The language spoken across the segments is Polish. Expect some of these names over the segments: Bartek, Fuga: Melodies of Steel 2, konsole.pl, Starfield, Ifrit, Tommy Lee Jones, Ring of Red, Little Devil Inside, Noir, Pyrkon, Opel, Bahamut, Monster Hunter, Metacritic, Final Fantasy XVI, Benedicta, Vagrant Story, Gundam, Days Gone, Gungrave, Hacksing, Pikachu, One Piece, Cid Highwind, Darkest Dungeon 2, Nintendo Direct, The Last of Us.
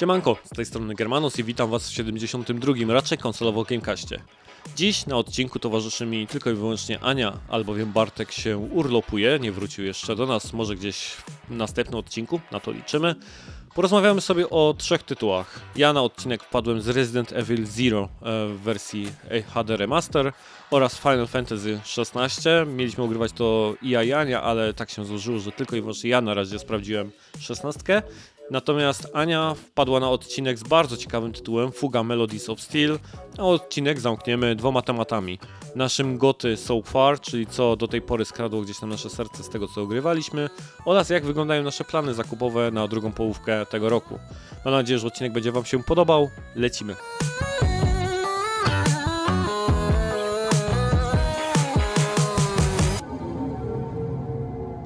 Siemanko, z tej strony Germanos i witam was w 72. raczej konsolowo GameCastie. Dziś na odcinku towarzyszy mi tylko i wyłącznie Ania, albowiem Bartek się urlopuje, nie wrócił jeszcze do nas, może gdzieś w następnym odcinku, na to liczymy. Porozmawiamy sobie o trzech tytułach. Ja na odcinek wpadłem z Resident Evil Zero w wersji HD Remaster oraz Final Fantasy XVI. Mieliśmy ogrywać to ja i Ania, ale tak się złożyło, że tylko i wyłącznie ja na razie sprawdziłem 16. Natomiast Ania wpadła na odcinek z bardzo ciekawym tytułem Fuga: Melodies of Steel, a odcinek zamkniemy dwoma tematami. Naszym goty so far, czyli co do tej pory skradło gdzieś na nasze serce z tego co ogrywaliśmy, oraz jak wyglądają nasze plany zakupowe na drugą połówkę tego roku. Mam nadzieję, że odcinek będzie wam się podobał. Lecimy!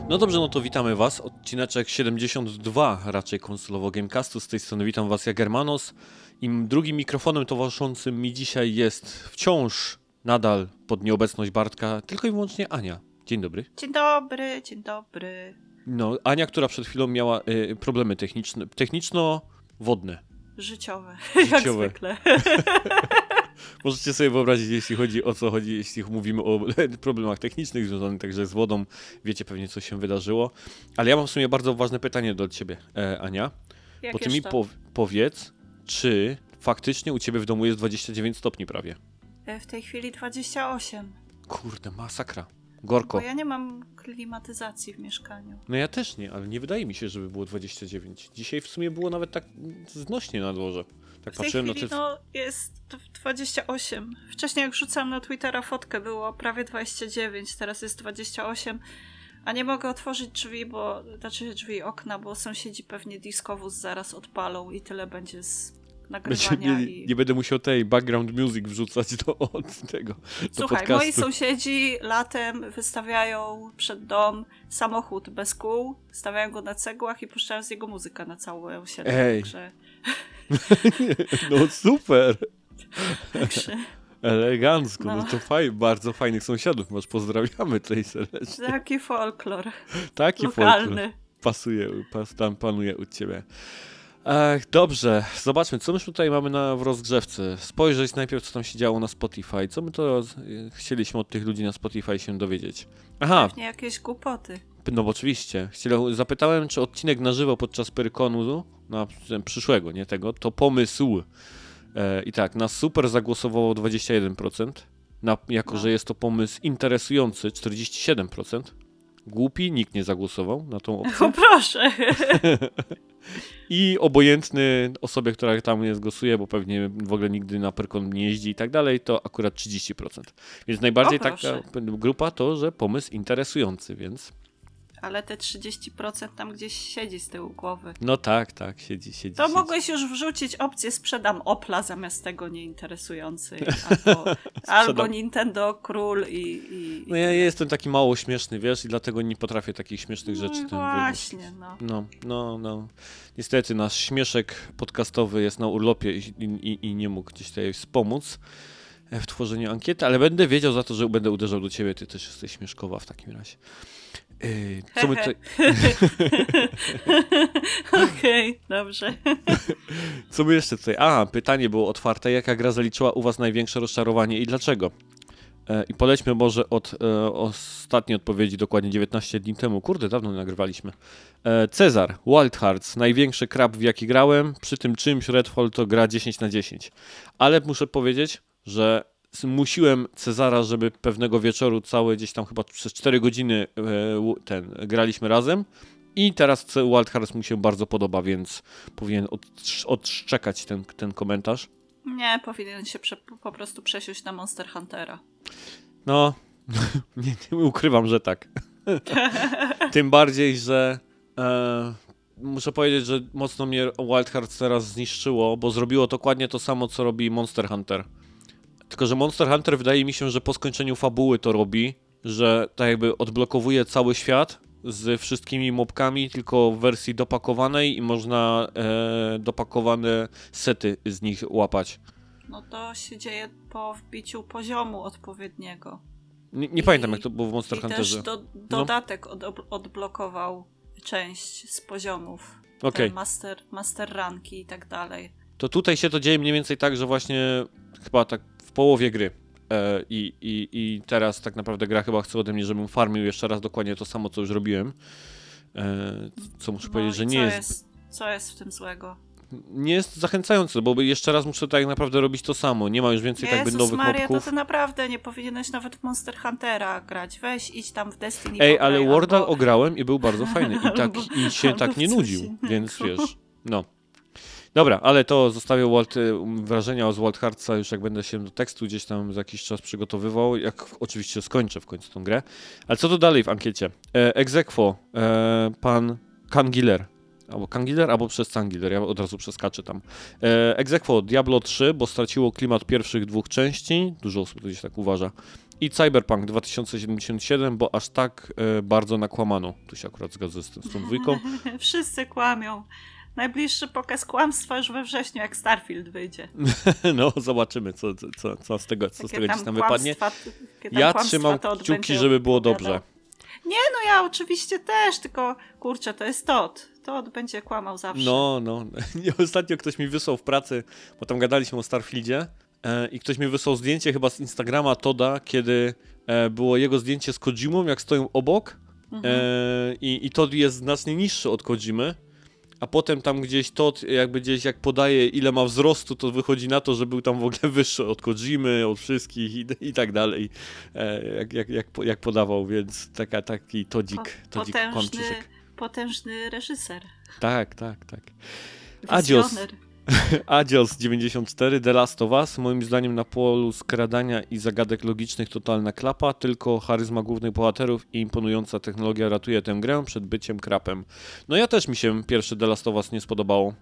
No dobrze, no to witamy was, odcineczek 72 raczej konsolowo Gamecastu, z tej strony witam was ja Germanos i drugim mikrofonem towarzyszącym mi dzisiaj jest wciąż nadal pod nieobecność Bartka, tylko i wyłącznie Ania. Dzień dobry. Dzień dobry, dzień dobry. No, Ania, która przed chwilą miała problemy techniczno-wodne. Życiowe. Jak zwykle. Możecie sobie wyobrazić, jeśli chodzi o co chodzi, jeśli mówimy o problemach technicznych związanych także z wodą. Wiecie pewnie, co się wydarzyło. Ale ja mam w sumie bardzo ważne pytanie do ciebie, Ania. Bo ty mi powiedz, czy faktycznie u ciebie w domu jest 29 stopni prawie? W tej chwili 28. Kurde, masakra. Gorko. Bo ja nie mam klimatyzacji w mieszkaniu. No ja też nie, ale nie wydaje mi się, żeby było 29. Dzisiaj w sumie było nawet tak znośnie na dworze. Tak w tej chwili no, jest 28. Wcześniej jak rzucałam na Twittera fotkę, było prawie 29, teraz jest 28. A nie mogę otworzyć drzwi, okna, bo sąsiedzi pewnie diskowóz zaraz odpalą i tyle będzie z nagrywania. Nie będę musiał tej background music wrzucać do słuchaj, podcastu. Moi sąsiedzi latem wystawiają przed dom samochód bez kół, stawiają go na cegłach i puszczają z niego muzykę na całą osiedle. Ej! Także... No super! Także... Elegancko, no to fajnie, bardzo fajnych sąsiadów masz, pozdrawiamy tutaj serdecznie. Taki folklor. Pasuje, tam panuje u ciebie. Ach, dobrze, zobaczmy, co my tutaj mamy w rozgrzewce. Spojrzeć najpierw, co tam się działo na Spotify. Co my to chcieliśmy od tych ludzi na Spotify się dowiedzieć? Aha. Pewnie jakieś głupoty. No bo oczywiście. Zapytałem, czy odcinek na żywo podczas Pyrkonu, przyszłego, nie tego, to pomysł. I tak, na super zagłosowało 21%, że jest to pomysł interesujący 47%. Głupi, nikt nie zagłosował na tą opcję. O proszę! I obojętny osobie, która tam nie głosuje, bo pewnie w ogóle nigdy na Pyrkon nie jeździ i tak dalej, to akurat 30%. Więc najbardziej taka grupa to, że pomysł interesujący, więc... Ale te 30% tam gdzieś siedzi z tyłu głowy. No tak, siedzi. To mogłeś już wrzucić opcję sprzedam Opla zamiast tego nieinteresujący. Albo Nintendo Król i... No ja jestem taki mało śmieszny, wiesz, i dlatego nie potrafię takich śmiesznych rzeczy właśnie, no. Niestety nasz śmieszek podcastowy jest na urlopie i nie mógł gdzieś tutaj wspomóc w tworzeniu ankiety, ale będę wiedział za to, że będę uderzał do ciebie, ty też jesteś śmieszkowa w takim razie. Okej, dobrze. Co my jeszcze tutaj? A, pytanie było otwarte. Jaka gra zaliczyła u was największe rozczarowanie i dlaczego? I polećmy może od ostatniej odpowiedzi, dokładnie 19 dni temu. Kurde, dawno nie nagrywaliśmy. Cezar, Wild Hearts, największy crap w jaki grałem. Przy tym czymś Redfall to gra 10/10. Ale muszę powiedzieć, że zmusiłem Cezara, żeby pewnego wieczoru całe gdzieś tam chyba przez 4 godziny graliśmy razem i teraz Wild Hearts mu się bardzo podoba, więc powinien odszczekać ten komentarz. Nie, powinien się po prostu przesiąść na Monster Huntera. No, nie ukrywam, że tak. Tym bardziej, że muszę powiedzieć, że mocno mnie Wild Hearts teraz zniszczyło, bo zrobiło dokładnie to samo, co robi Monster Hunter. Tylko że Monster Hunter wydaje mi się, że po skończeniu fabuły to robi, że tak jakby odblokowuje cały świat z wszystkimi mobkami, tylko w wersji dopakowanej i można dopakowane sety z nich łapać. No to się dzieje po wbiciu poziomu odpowiedniego. Nie pamiętam jak to było w Monster Hunterze. I też dodatek odblokował część z poziomów. okay. master ranki i tak dalej. To tutaj się to dzieje mniej więcej tak, że właśnie chyba tak w połowie gry i teraz tak naprawdę gra chyba chce ode mnie, żebym farmił jeszcze raz dokładnie to samo, co już robiłem. Co muszę powiedzieć, że nie jest... Co jest w tym złego? Nie jest zachęcające, bo jeszcze raz muszę tak naprawdę robić to samo. Nie ma już więcej nowych Maria, mobków. To ty naprawdę nie powinieneś nawet w Monster Huntera grać. Weź, idź tam w Destiny. Ej, ale Warda ograłem i był bardzo fajny. I się tak nie nudził, więc wiesz, no. Dobra, ale to zostawię wrażenia z Wild Heartsa, już jak będę się do tekstu gdzieś tam za jakiś czas przygotowywał, jak oczywiście skończę w końcu tą grę. Ale co to dalej w ankiecie? Ex aequo, pan Kangiller. Albo Kangiller, albo przez Cangiller, ja od razu przeskaczę tam. Ex aequo Diablo 3, bo straciło klimat pierwszych dwóch części, dużo osób gdzieś tak uważa. I Cyberpunk 2077, bo aż tak bardzo nakłamano. Tu się akurat zgadzam z tą dwójką. Wszyscy kłamią. Najbliższy pokaz kłamstwa już we wrześniu, jak Starfield wyjdzie. No, zobaczymy, co z tego gdzieś tam wypadnie. Ja trzymam kciuki, żeby było dobrze. Nie, no ja oczywiście też, tylko kurczę, to jest Todd. Todd będzie kłamał zawsze. No. Ostatnio ktoś mi wysłał w pracy, bo tam gadaliśmy o Starfieldzie i ktoś mi wysłał zdjęcie chyba z Instagrama Todda, kiedy było jego zdjęcie z Kojimą, jak stoją obok i Todd jest znacznie niższy od Kojimy. A potem tam gdzieś Todd, jakby gdzieś jak podaje ile ma wzrostu, to wychodzi na to, że był tam w ogóle wyższy od Kojimy, od wszystkich i tak dalej, jak podawał, więc taki Todzik potężny reżyser. Tak. Adios. Adios 94, The Last of Us, moim zdaniem na polu skradania i zagadek logicznych totalna klapa, tylko charyzma głównych bohaterów i imponująca technologia ratuje tę grę przed byciem krapem. No ja też mi się pierwszy The Last of Us nie spodobało,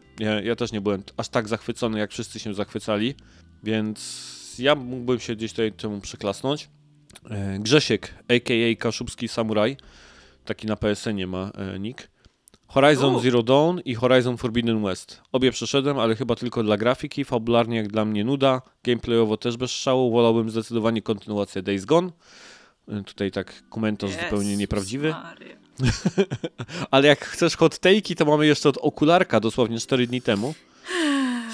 ja też nie byłem aż tak zachwycony jak wszyscy się zachwycali, więc ja mógłbym się gdzieś tutaj temu przyklasnąć. Grzesiek aka Kaszubski Samuraj, taki na PSN-ie ma nick. Horizon Zero Dawn i Horizon Forbidden West. Obie przeszedłem, ale chyba tylko dla grafiki, fabularnie jak dla mnie nuda, gameplayowo też bez szału, wolałbym zdecydowanie kontynuację Days Gone. Tutaj tak komentarz zupełnie nieprawdziwy. Ale jak chcesz hot take'i, to mamy jeszcze od Okularka dosłownie 4 dni temu.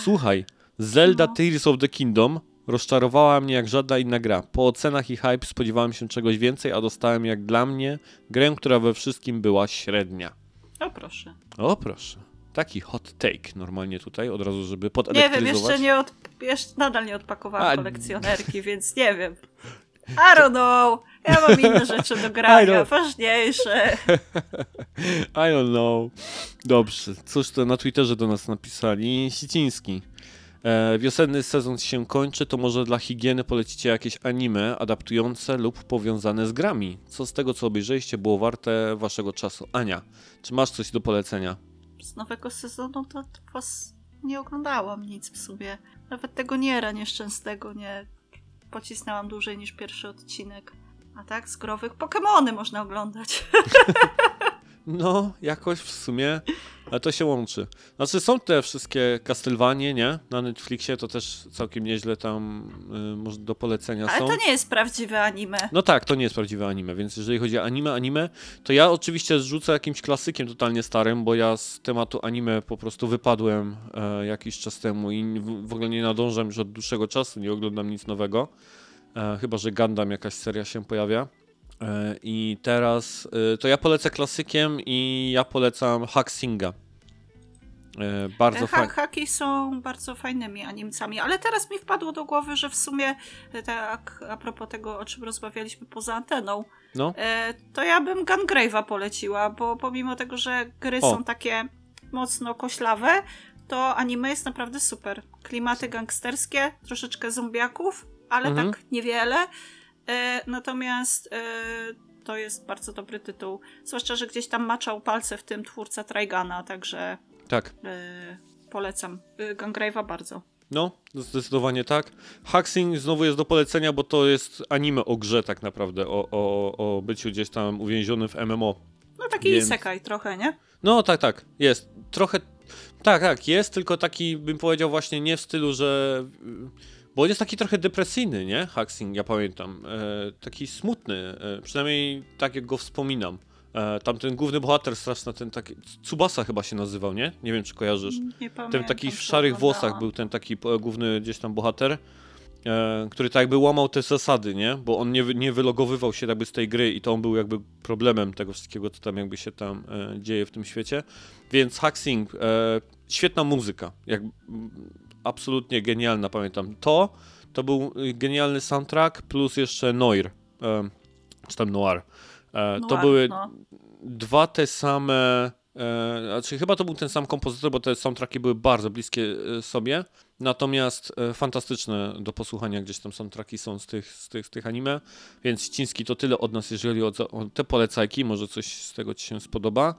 Słuchaj, Zelda Tears of the Kingdom rozczarowała mnie jak żadna inna gra. Po ocenach i hype spodziewałem się czegoś więcej, a dostałem jak dla mnie grę, która we wszystkim była średnia. O proszę. Taki hot take normalnie tutaj, od razu, żeby podelektryzować. Nie wiem, nadal nie odpakowałam kolekcjonerki, więc nie wiem. I don't know. Ja mam inne rzeczy do grania, ważniejsze. I don't know. Dobrze, cóż to na Twitterze do nas napisali. Siciński. Wiosenny sezon się kończy, to może dla higieny polecicie jakieś anime adaptujące lub powiązane z grami. Co z tego, co obejrzeliście, było warte waszego czasu? Ania, czy masz coś do polecenia? Z nowego sezonu to was nie oglądałam nic w sumie. Nawet tego Niera nieszczęsnego nie pocisnęłam dłużej niż pierwszy odcinek. A tak z growych Pokemony można oglądać. No, jakoś w sumie, ale to się łączy. Znaczy są te wszystkie Castlevanie, nie? Na Netflixie to też całkiem nieźle tam do polecenia ale są. Ale to nie jest prawdziwe anime. No tak, to nie jest prawdziwe anime, więc jeżeli chodzi o anime, to ja oczywiście zrzucę jakimś klasykiem totalnie starym, bo ja z tematu anime po prostu wypadłem jakiś czas temu i w ogóle nie nadążam już od dłuższego czasu, nie oglądam nic nowego, chyba że Gundam jakaś seria się pojawia. I teraz to ja polecę klasykiem i ja polecam Hacksinga. Bardzo fajne. Haki są bardzo fajnymi animcami, ale teraz mi wpadło do głowy, że w sumie tak a propos tego, o czym rozmawialiśmy poza anteną, no. To ja bym Gungrave'a poleciła, bo pomimo tego, że gry są takie mocno koślawe, to anime jest naprawdę super. Klimaty gangsterskie, troszeczkę zombiaków, ale tak niewiele. Natomiast to jest bardzo dobry tytuł. Zwłaszcza, że gdzieś tam maczał palce w tym twórca Trigana, także tak. Polecam Gungrave'a bardzo. No, zdecydowanie tak. Hacksing znowu jest do polecenia, bo to jest anime o grze tak naprawdę, o byciu gdzieś tam uwięzionym w MMO. No taki isekai trochę, nie? No tak, jest. Trochę, tak, jest, tylko taki bym powiedział właśnie nie w stylu, że... Bo on jest taki trochę depresyjny, nie? Hacksing, ja pamiętam. Taki smutny, przynajmniej tak jak go wspominam. Tam ten główny bohater straszny, ten taki... Tsubasa chyba się nazywał, nie? Nie wiem, czy kojarzysz. Nie pamiętam. Ten taki w szarych włosach był ten taki główny gdzieś tam bohater, który tak jakby łamał te zasady, nie? Bo on nie wylogowywał się jakby z tej gry i to on był jakby problemem tego wszystkiego, co tam jakby się tam dzieje w tym świecie. Więc Hacksing, świetna muzyka. Absolutnie genialna, pamiętam. To był genialny soundtrack plus jeszcze Noir, czy tam Noir. To były dwa te same, znaczy chyba to był ten sam kompozytor, bo te soundtracki były bardzo bliskie sobie, natomiast fantastyczne do posłuchania gdzieś tam soundtracki są z tych anime, więc Ściński to tyle od nas, jeżeli o te polecajki, może coś z tego ci się spodoba.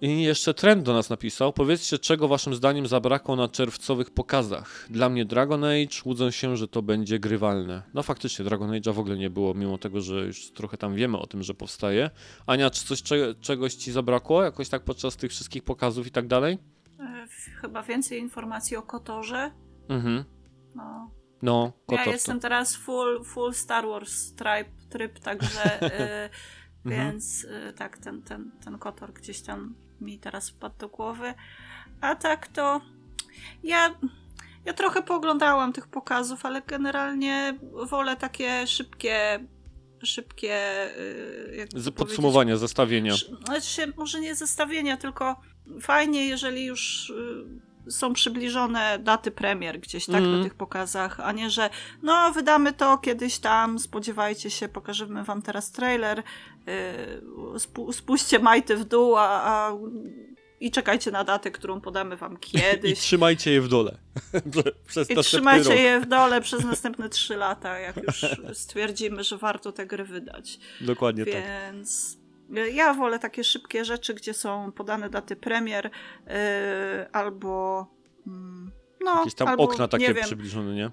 I jeszcze Trend do nas napisał. Powiedzcie, czego waszym zdaniem zabrakło na czerwcowych pokazach? Dla mnie Dragon Age, łudzę się, że to będzie grywalne. No faktycznie Dragon Age'a w ogóle nie było, mimo tego, że już trochę tam wiemy o tym, że powstaje. Ania, czy coś czegoś ci zabrakło jakoś tak podczas tych wszystkich pokazów i tak dalej? Chyba więcej informacji o KOTORze. Mhm. No KOTOR. Ja jestem teraz full Star Wars tryb, także... Więc tak, ten KOTOR gdzieś tam mi teraz wpadł do głowy. A tak to ja trochę pooglądałam tych pokazów, ale generalnie wolę takie szybkie podsumowania, zestawienia. Znaczy, może nie zestawienia, tylko fajnie, jeżeli już są przybliżone daty premier gdzieś tak na tych pokazach, a nie, że wydamy to kiedyś tam, spodziewajcie się, pokażemy wam teraz trailer, spuśćcie majty w dół i czekajcie na datę, którą podamy wam kiedyś. I trzymajcie je w dole. Przez następne 3 lata, jak już stwierdzimy, że warto te gry wydać. Dokładnie tak. Więc... Ja wolę takie szybkie rzeczy, gdzie są podane daty premier, albo jakieś tam albo, okna takie przybliżone, nie?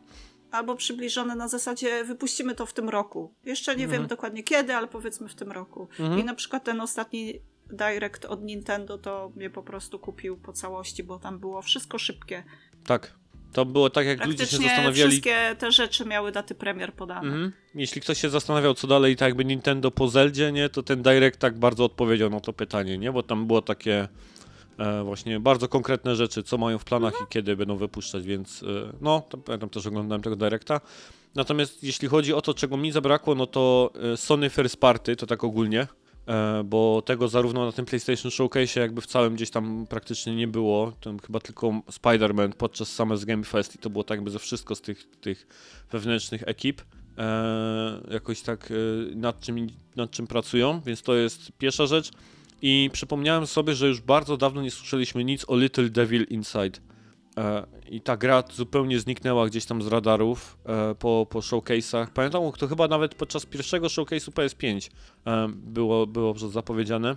Albo przybliżone na zasadzie wypuścimy to w tym roku. Jeszcze nie wiem dokładnie kiedy, ale powiedzmy w tym roku. I na przykład ten ostatni Direct od Nintendo to mnie po prostu kupił po całości, bo tam było wszystko szybkie. Tak. To było tak, jak ludzie się zastanawiali... wszystkie te rzeczy miały daty premier podane. Jeśli ktoś się zastanawiał, co dalej, tak jakby Nintendo po Zeldzie, nie, to ten Direct tak bardzo odpowiedział na to pytanie, nie, bo tam było takie właśnie bardzo konkretne rzeczy, co mają w planach i kiedy będą wypuszczać, więc tam też oglądałem tego Directa. Natomiast jeśli chodzi o to, czego mi zabrakło, no to Sony First Party, to tak ogólnie, bo tego zarówno na tym PlayStation Showcase jakby w całym gdzieś tam praktycznie nie było, tam chyba tylko Spider-Man podczas Summer's Game Fest i to było tak jakby ze wszystko z tych wewnętrznych ekip, jakoś tak nad czym pracują, więc to jest pierwsza rzecz. I przypomniałem sobie, że już bardzo dawno nie słyszeliśmy nic o Little Devil Inside i ta gra zupełnie zniknęła gdzieś tam z radarów po showcase'ach. Pamiętam, to chyba nawet podczas pierwszego showcase'u PS5 było zapowiedziane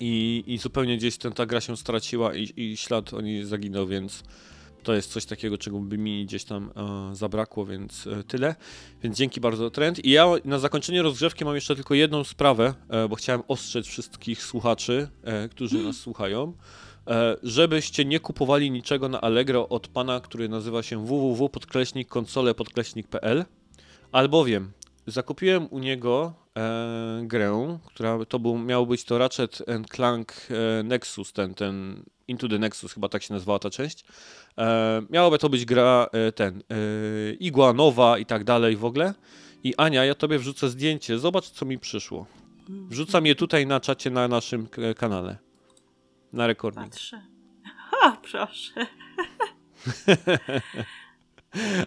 i zupełnie gdzieś ta gra się straciła i ślad o niej zaginął, więc to jest coś takiego, czego by mi gdzieś tam zabrakło, więc tyle. Więc dzięki bardzo, Trend. I ja na zakończenie rozgrzewki mam jeszcze tylko jedną sprawę, bo chciałem ostrzec wszystkich słuchaczy, którzy nas słuchają, żebyście nie kupowali niczego na Allegro od pana, który nazywa się www.konsole.pl, albowiem zakupiłem u niego grę, która miał być to Ratchet & Clank Nexus, ten Into the Nexus chyba tak się nazywała ta część. Miałaby to być gra igła nowa i tak dalej w ogóle. I Ania, ja tobie wrzucę zdjęcie, zobacz co mi przyszło. Wrzucam je tutaj na czacie na naszym kanale. Na rekordnik. Patrzę. O, proszę.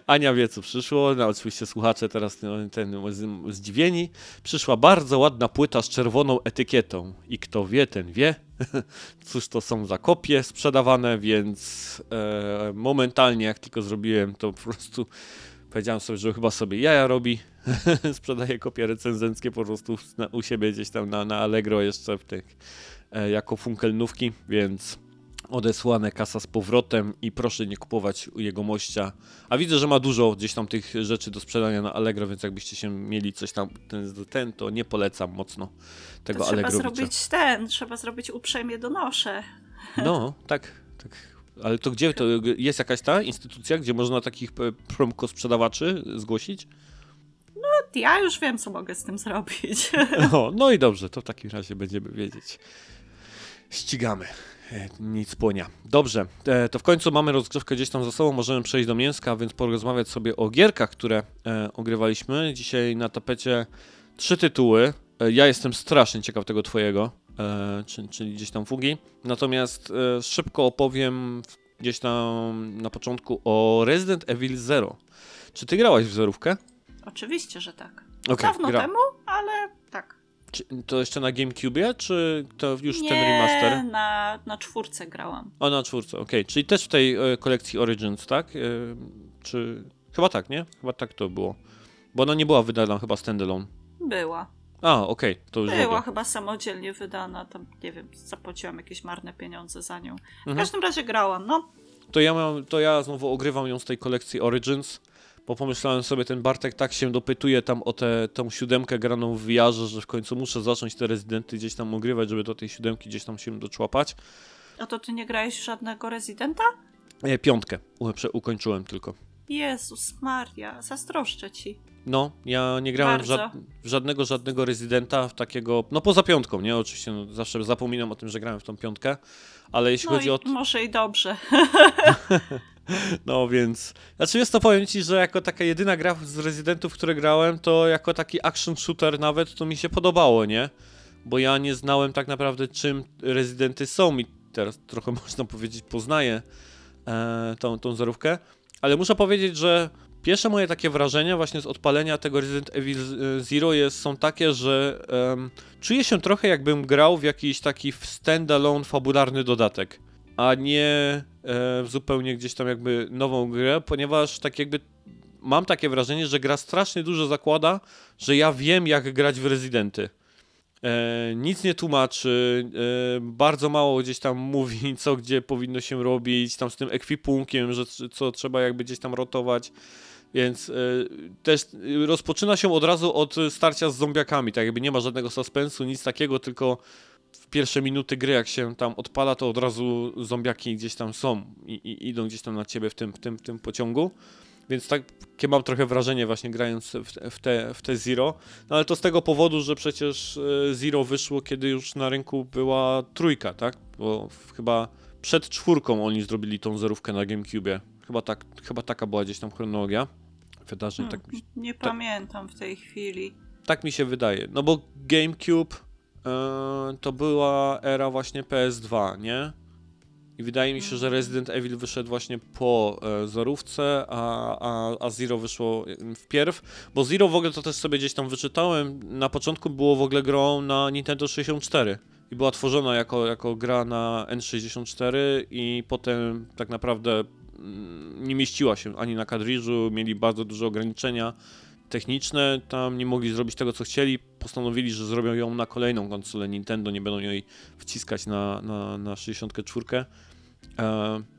Ania wie, co przyszło. Oczywiście słuchacze teraz zdziwieni. Przyszła bardzo ładna płyta z czerwoną etykietą. I kto wie, ten wie. Cóż to są za kopie sprzedawane, więc momentalnie, jak tylko zrobiłem, to po prostu powiedziałem sobie, że chyba sobie jaja robi. Sprzedaję kopie recenzenckie po prostu u siebie gdzieś tam na Allegro jeszcze w tych... jako funkelnówki, więc odesłane kasa z powrotem i proszę nie kupować jegomościa. A widzę, że ma dużo gdzieś tam tych rzeczy do sprzedania na Allegro, więc jakbyście się mieli coś tam to nie polecam mocno tego Allegro. Trzeba zrobić uprzejmie donoszę. Tak. Ale to gdzie? To jest jakaś ta instytucja, gdzie można takich promko sprzedawaczy zgłosić? ja już wiem, co mogę z tym zrobić. O, no i dobrze, to w takim razie będziemy wiedzieć. Ścigamy. Nic płonia. Dobrze, to w końcu mamy rozgrzewkę gdzieś tam za sobą, możemy przejść do mięska, więc porozmawiać sobie o gierkach, które ogrywaliśmy. Dzisiaj na tapecie 3 tytuły. Ja jestem strasznie ciekaw tego twojego, czyli gdzieś tam Fugi. Natomiast szybko opowiem gdzieś tam na początku o Resident Evil Zero. Czy ty grałaś w zerówkę? Oczywiście, że tak. Okay, dawno temu, ale tak. Czy to jeszcze na GameCubie, czy to już nie, ten remaster? Nie, na 4 grałam. O, na 4, okej. Czyli też w tej kolekcji Origins, tak? Czy chyba tak, nie? Chyba tak to było. Bo ona nie była wydana chyba standalone. Była. A, okej. To już była dobra. Chyba samodzielnie wydana, tam nie wiem, zapłaciłam jakieś marne pieniądze za nią. W każdym razie grałam, no. To ja znowu ogrywam ją z tej kolekcji Origins. Bo pomyślałem sobie, ten Bartek tak się dopytuje tam o tą 7 graną w VR-ze, że w końcu muszę zacząć te rezydenty gdzieś tam ogrywać, żeby do tej 7 gdzieś tam się doczłapać. A to ty nie grałeś w żadnego rezydenta? 5 ukończyłem tylko. Jezus Maria, zazdroszczę ci. No, ja nie grałem żadnego rezydenta w takiego, no poza 5, nie? Oczywiście no, zawsze zapominam o tym, że grałem w tą 5, ale jeśli chodzi o... może i dobrze. No więc, znaczy jest to, powiem ci, że jako taka jedyna gra z rezydentów, które grałem, to jako taki action shooter nawet, to mi się podobało, nie? Bo ja nie znałem tak naprawdę czym rezydenty są i teraz trochę można powiedzieć poznaję tą zerówkę, ale muszę powiedzieć, że pierwsze moje takie wrażenia właśnie z odpalenia tego Resident Evil Zero są takie, że czuję się trochę jakbym grał w jakiś taki standalone fabularny dodatek, a nie zupełnie gdzieś tam jakby nową grę, ponieważ tak jakby mam takie wrażenie, że gra strasznie dużo zakłada, że ja wiem jak grać w rezydenty. Nic nie tłumaczy, bardzo mało gdzieś tam mówi, co gdzie powinno się robić, tam z tym ekwipunkiem, że co trzeba jakby gdzieś tam rotować, więc też rozpoczyna się od razu od starcia z zombiakami, tak jakby nie ma żadnego suspensu, nic takiego, tylko w pierwsze minuty gry jak się tam odpala, to od razu zombiaki gdzieś tam są i idą gdzieś tam na ciebie w tym pociągu. Więc takie mam trochę wrażenie właśnie grając w te Zero. No ale to z tego powodu, że przecież Zero wyszło, kiedy już na rynku była 3, tak? Bo chyba przed 4 oni zrobili tą zerówkę na GameCubie. Chyba taka była gdzieś tam chronologia wydarzeń. Pamiętam w tej chwili. Tak mi się wydaje. No bo GameCube to była era właśnie PS2, nie? I wydaje mi się, że Resident Evil wyszedł właśnie po zerówce, a Zero wyszło wpierw, bo Zero w ogóle to też sobie gdzieś tam wyczytałem, na początku było w ogóle grą na Nintendo 64 i była tworzona jako gra na N64 i potem tak naprawdę nie mieściła się ani na kadridżu, mieli bardzo duże ograniczenia techniczne, tam nie mogli zrobić tego co chcieli, postanowili, że zrobią ją na kolejną konsolę Nintendo, nie będą jej wciskać na 64.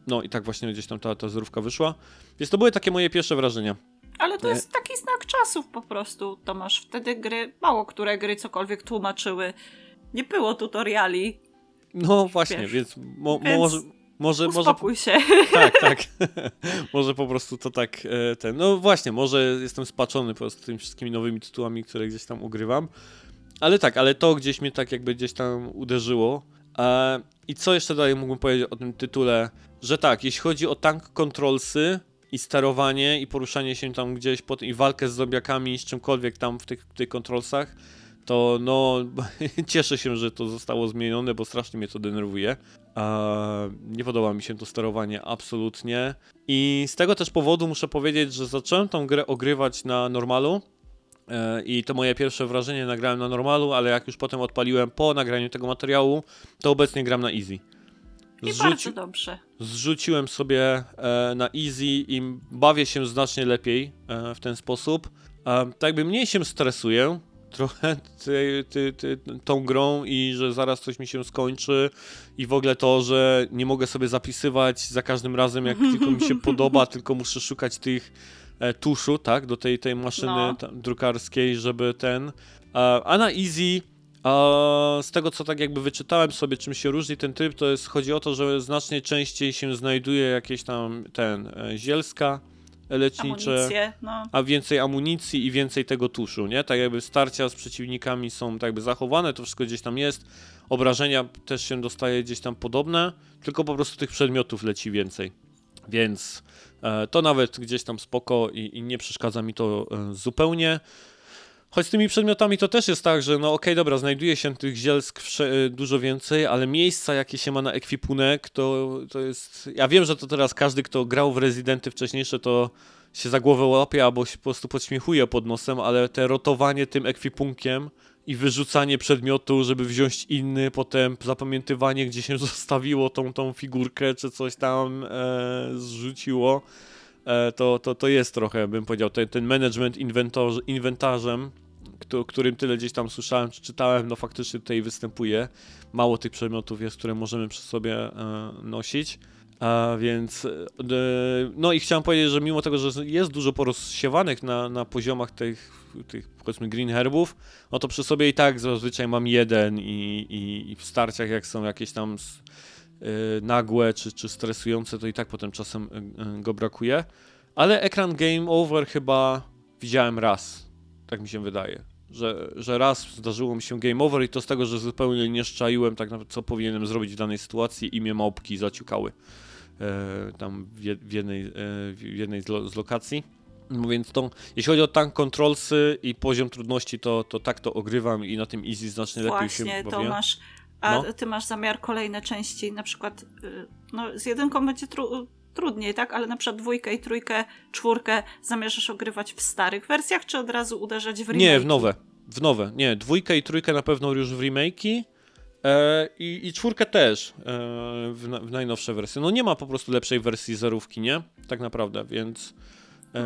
No i tak właśnie gdzieś tam ta zerówka wyszła, więc to były takie moje pierwsze wrażenia. Ale to jest taki znak czasów po prostu, Tomasz, wtedy gry, mało które gry cokolwiek tłumaczyły, nie było tutoriali. No właśnie, wiesz, więc może uspokój się. Tak. Może po prostu to tak ten. No właśnie, może jestem spaczony po prostu tymi wszystkimi nowymi tytułami, które gdzieś tam ugrywam. Ale to gdzieś mnie tak jakby gdzieś tam uderzyło. I co jeszcze dalej mógłbym powiedzieć o tym tytule? Że tak, jeśli chodzi o tank controlsy i sterowanie i poruszanie się tam gdzieś i walkę z zombiakami, z czymkolwiek tam w tych controlsach, to no cieszę się, że to zostało zmienione, bo strasznie mnie to denerwuje. Nie podoba mi się to sterowanie absolutnie. I z tego też powodu muszę powiedzieć, że zacząłem tą grę ogrywać na normalu. I to moje pierwsze wrażenie nagrałem na normalu, ale jak już potem odpaliłem po nagraniu tego materiału, to obecnie gram na easy. I bardzo dobrze. Zrzuciłem sobie na easy i bawię się znacznie lepiej w ten sposób. Tak jakby mniej się stresuję trochę tą grą i że zaraz coś mi się skończy i w ogóle to, że nie mogę sobie zapisywać za każdym razem jak tylko mi się podoba, tylko muszę szukać tych tuszu, tak, do tej maszyny drukarskiej, żeby ten... A na easy, z tego co tak jakby wyczytałem sobie, czym się różni ten tryb, to chodzi o to, że znacznie częściej się znajduje jakieś tam zielska, lecznicze, amunicje, no. A więcej amunicji i więcej tego tuszu, nie? Tak jakby starcia z przeciwnikami są tak jakby zachowane, to wszystko gdzieś tam jest, obrażenia też się dostaje gdzieś tam podobne, tylko po prostu tych przedmiotów leci więcej, więc to nawet gdzieś tam spoko i nie przeszkadza mi to zupełnie. Choć z tymi przedmiotami to też jest tak, że no okej, dobra, znajduje się tych zielsk dużo więcej, ale miejsca, jakie się ma na ekwipunek, to jest... Ja wiem, że to teraz każdy, kto grał w Residenty wcześniejsze, to się za głowę łapie albo się po prostu podśmiechuje pod nosem, ale te rotowanie tym ekwipunkiem i wyrzucanie przedmiotu, żeby wziąć inny, potem zapamiętywanie, gdzie się zostawiło tą figurkę, czy coś tam zrzuciło, to jest trochę, bym powiedział, ten management inwentarzem, którym tyle gdzieś tam słyszałem czy czytałem, no faktycznie tutaj występuje. Mało tych przedmiotów jest, które możemy przy sobie nosić, więc no i chciałem powiedzieć, że mimo tego, że jest dużo porozsiewanych na poziomach tych powiedzmy green herbów, no to przy sobie i tak zazwyczaj mam jeden i w starciach jak są jakieś tam nagłe czy stresujące, to i tak potem czasem go brakuje, ale ekran Game Over chyba widziałem raz, tak mi się wydaje, że raz zdarzyło mi się Game Over i to z tego, że zupełnie nie szczaiłem tak naprawdę, co powinienem zrobić w danej sytuacji i mnie małpki zaciukały tam w jednej z lokacji, więc to, jeśli chodzi o tank controlsy i poziom trudności, to tak to ogrywam i na tym easy znacznie lepiej się bawię. Właśnie, to masz. No. A ty masz zamiar kolejne części, na przykład no, z jedynką będzie trudniej, tak? Ale na przykład dwójkę i trójkę, czwórkę zamierzasz ogrywać w starych wersjach, czy od razu uderzać w remake? Nie, w nowe. Nie, dwójkę i trójkę na pewno już w remake'i i czwórkę też w najnowsze wersje. No nie ma po prostu lepszej wersji zerówki, nie? Tak naprawdę, więc...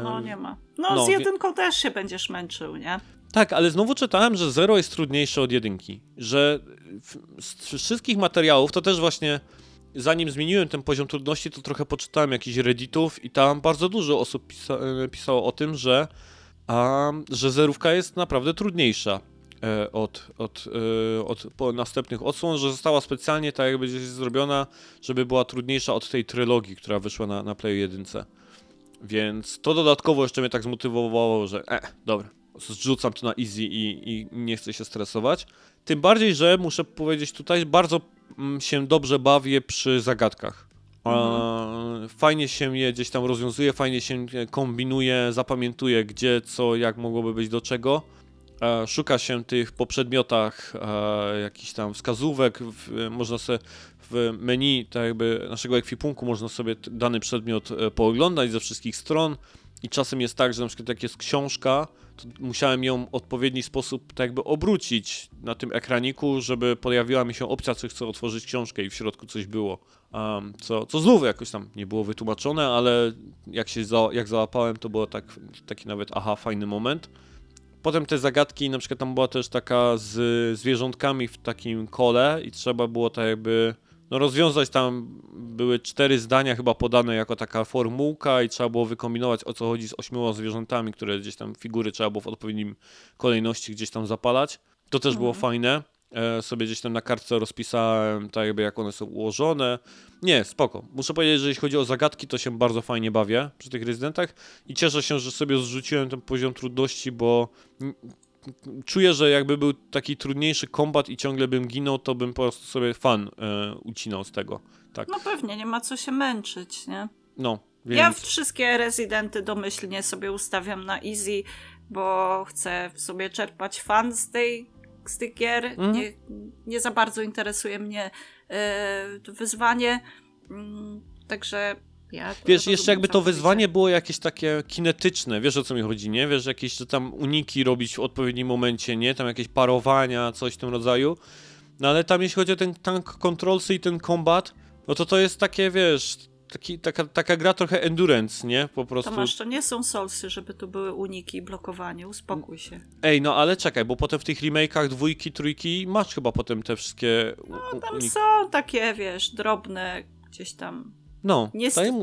No nie ma. No z jedynką też się będziesz męczył, nie? Tak, ale znowu czytałem, że zero jest trudniejsze od jedynki, że z wszystkich materiałów, to też właśnie zanim zmieniłem ten poziom trudności, to trochę poczytałem jakichś redditów i tam bardzo dużo osób pisało o tym, że zerówka jest naprawdę trudniejsza od następnych odsłon, że została specjalnie tak jakby gdzieś zrobiona, żeby była trudniejsza od tej trylogii, która wyszła na Playu jedynce, więc to dodatkowo jeszcze mnie tak zmotywowało, że dobra. Zrzucam to na easy i nie chcę się stresować. Tym bardziej, że muszę powiedzieć tutaj, bardzo się dobrze bawię przy zagadkach. Fajnie się je gdzieś tam rozwiązuje, fajnie się kombinuje, zapamiętuje gdzie, co, jak mogłoby być do czego. Szuka się tych po przedmiotach jakichś tam wskazówek, można sobie w menu tak jakby naszego ekwipunku można sobie dany przedmiot pooglądać ze wszystkich stron. I czasem jest tak, że na przykład jak jest książka, to musiałem ją w odpowiedni sposób tak jakby obrócić na tym ekraniku, żeby pojawiła mi się opcja, co chcę otworzyć książkę i w środku coś było, co znów jakoś tam nie było wytłumaczone, ale jak załapałem, to było taki nawet fajny moment. Potem te zagadki, na przykład tam była też taka z zwierzątkami w takim kole i trzeba było tak jakby... No rozwiązać, tam były 4 zdania chyba podane jako taka formułka i trzeba było wykombinować o co chodzi z 8 zwierzętami, które gdzieś tam figury trzeba było w odpowiednim kolejności gdzieś tam zapalać. To też było fajne, sobie gdzieś tam na kartce rozpisałem tak jakby jak one są ułożone. Nie, spoko. Muszę powiedzieć, że jeśli chodzi o zagadki, to się bardzo fajnie bawię przy tych rezydentach i cieszę się, że sobie zrzuciłem ten poziom trudności, bo... Czuję, że jakby był taki trudniejszy kombat i ciągle bym ginął, to bym po prostu sobie fan ucinał z tego. Tak. No pewnie, nie ma co się męczyć, nie? No, więc... Ja wszystkie rezydenty domyślnie sobie ustawiam na easy, bo chcę sobie czerpać fan z tych gier. Nie za bardzo interesuje mnie wyzwanie, także... Ja wiesz, jeszcze jakby to wyzwanie było jakieś takie kinetyczne, wiesz o co mi chodzi, nie? Wiesz, jakieś tam uniki robić w odpowiednim momencie, nie? Tam jakieś parowania, coś w tym rodzaju. No ale tam jeśli chodzi o ten tank controlsy i ten kombat, no to jest takie, wiesz, taka gra trochę endurance, nie? Po prostu. Tomasz, to nie są solsy, żeby tu były uniki i blokowanie, uspokój się. Ej, no ale czekaj, bo potem w tych remake'ach dwójki, trójki masz chyba potem te wszystkie... No tam są takie, wiesz, drobne gdzieś tam... No,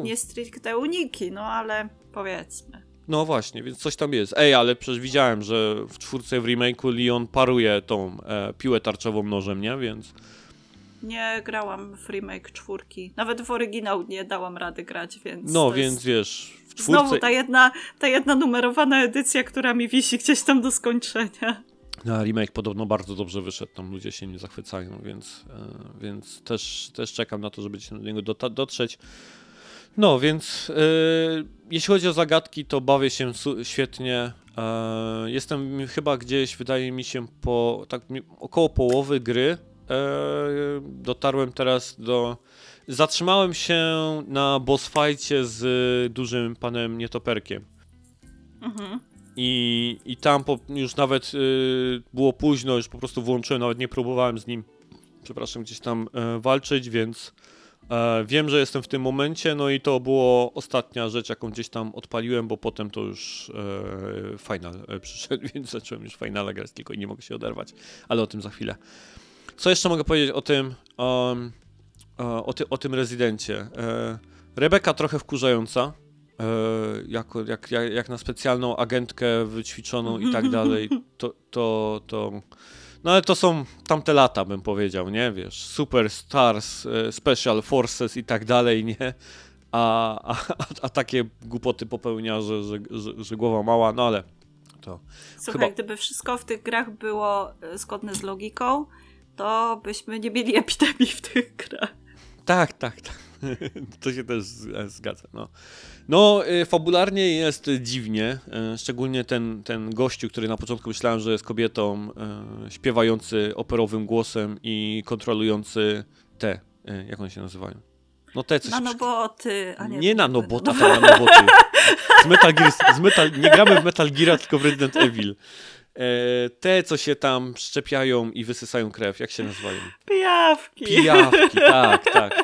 nie stricte uniki, no ale powiedzmy. No właśnie, więc coś tam jest. Ej, ale przecież widziałem, że w czwórce w remake'u Leon paruje tą piłę tarczową nożem, nie? Więc nie grałam w remake 4. Nawet w oryginał nie dałam rady grać, więc... No, więc jest... wiesz... W czwórce... Znowu ta jedna numerowana edycja, która mi wisi gdzieś tam do skończenia. No, remake podobno bardzo dobrze wyszedł, tam ludzie się nie zachwycają, więc też czekam na to, żeby się do niego dotrzeć. No, więc jeśli chodzi o zagadki, to bawię się świetnie. Jestem chyba gdzieś, wydaje mi się, około połowy gry. Dotarłem teraz do... Zatrzymałem się na boss fightcie z dużym panem nietoperkiem. Mhm. I tam już nawet było późno, już po prostu włączyłem, nawet nie próbowałem z nim, gdzieś tam walczyć, więc wiem, że jestem w tym momencie, no i to była ostatnia rzecz, jaką gdzieś tam odpaliłem, bo potem to już final przyszedł, więc zacząłem już finala grać, tylko i nie mogę się oderwać, ale o tym za chwilę. Co jeszcze mogę powiedzieć o tym... O tym rezydencie. Rebeka trochę wkurzająca, jak na specjalną agentkę wyćwiczoną i tak dalej. No ale to są tamte lata, bym powiedział, nie? Wiesz, Superstars, Special Forces i tak dalej, nie? A takie głupoty popełnia, że głowa mała, no ale to... Słuchaj, gdyby wszystko w tych grach było zgodne z logiką, to byśmy nie mieli epidemii w tych grach. Tak. To się też zgadza. No, fabularnie jest dziwnie. Szczególnie ten gościu, który na początku myślałem, że jest kobietą, śpiewający operowym głosem i kontrolujący te, jak one się nazywają? No te coś... Nanoboty. A nie nanobota, to nanoboty. Nie gramy w Metal Gear, tylko w Resident Evil. Te, co się tam szczepiają i wysysają krew, jak się nazywają? Pijawki. Pijawki,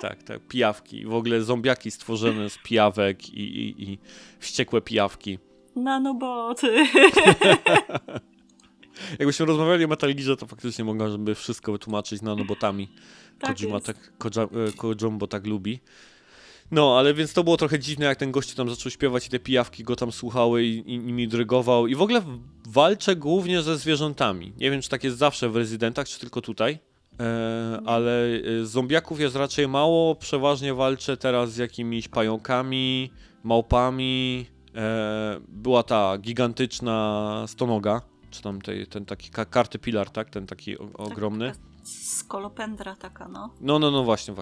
tak. Pijawki. W ogóle zombiaki stworzone z pijawek i wściekłe pijawki. Nanoboty. Jakbyśmy rozmawiali o Metal Gearze, to faktycznie mogłaby wszystko wytłumaczyć nanobotami. Tak Kojimbo tak lubi. No, ale więc to było trochę dziwne, jak ten gościu tam zaczął śpiewać i te pijawki go tam słuchały i nimi drygował. I w ogóle walczę głównie ze zwierzętami. Nie wiem, czy tak jest zawsze w Rezydentach, czy tylko tutaj, ale zombiaków jest raczej mało. Przeważnie walczę teraz z jakimiś pająkami, małpami. Była ta gigantyczna stonoga, czy tam ten taki kartypilar, tak? Ten taki ogromny. Skolopendra taka, no. No, właśnie.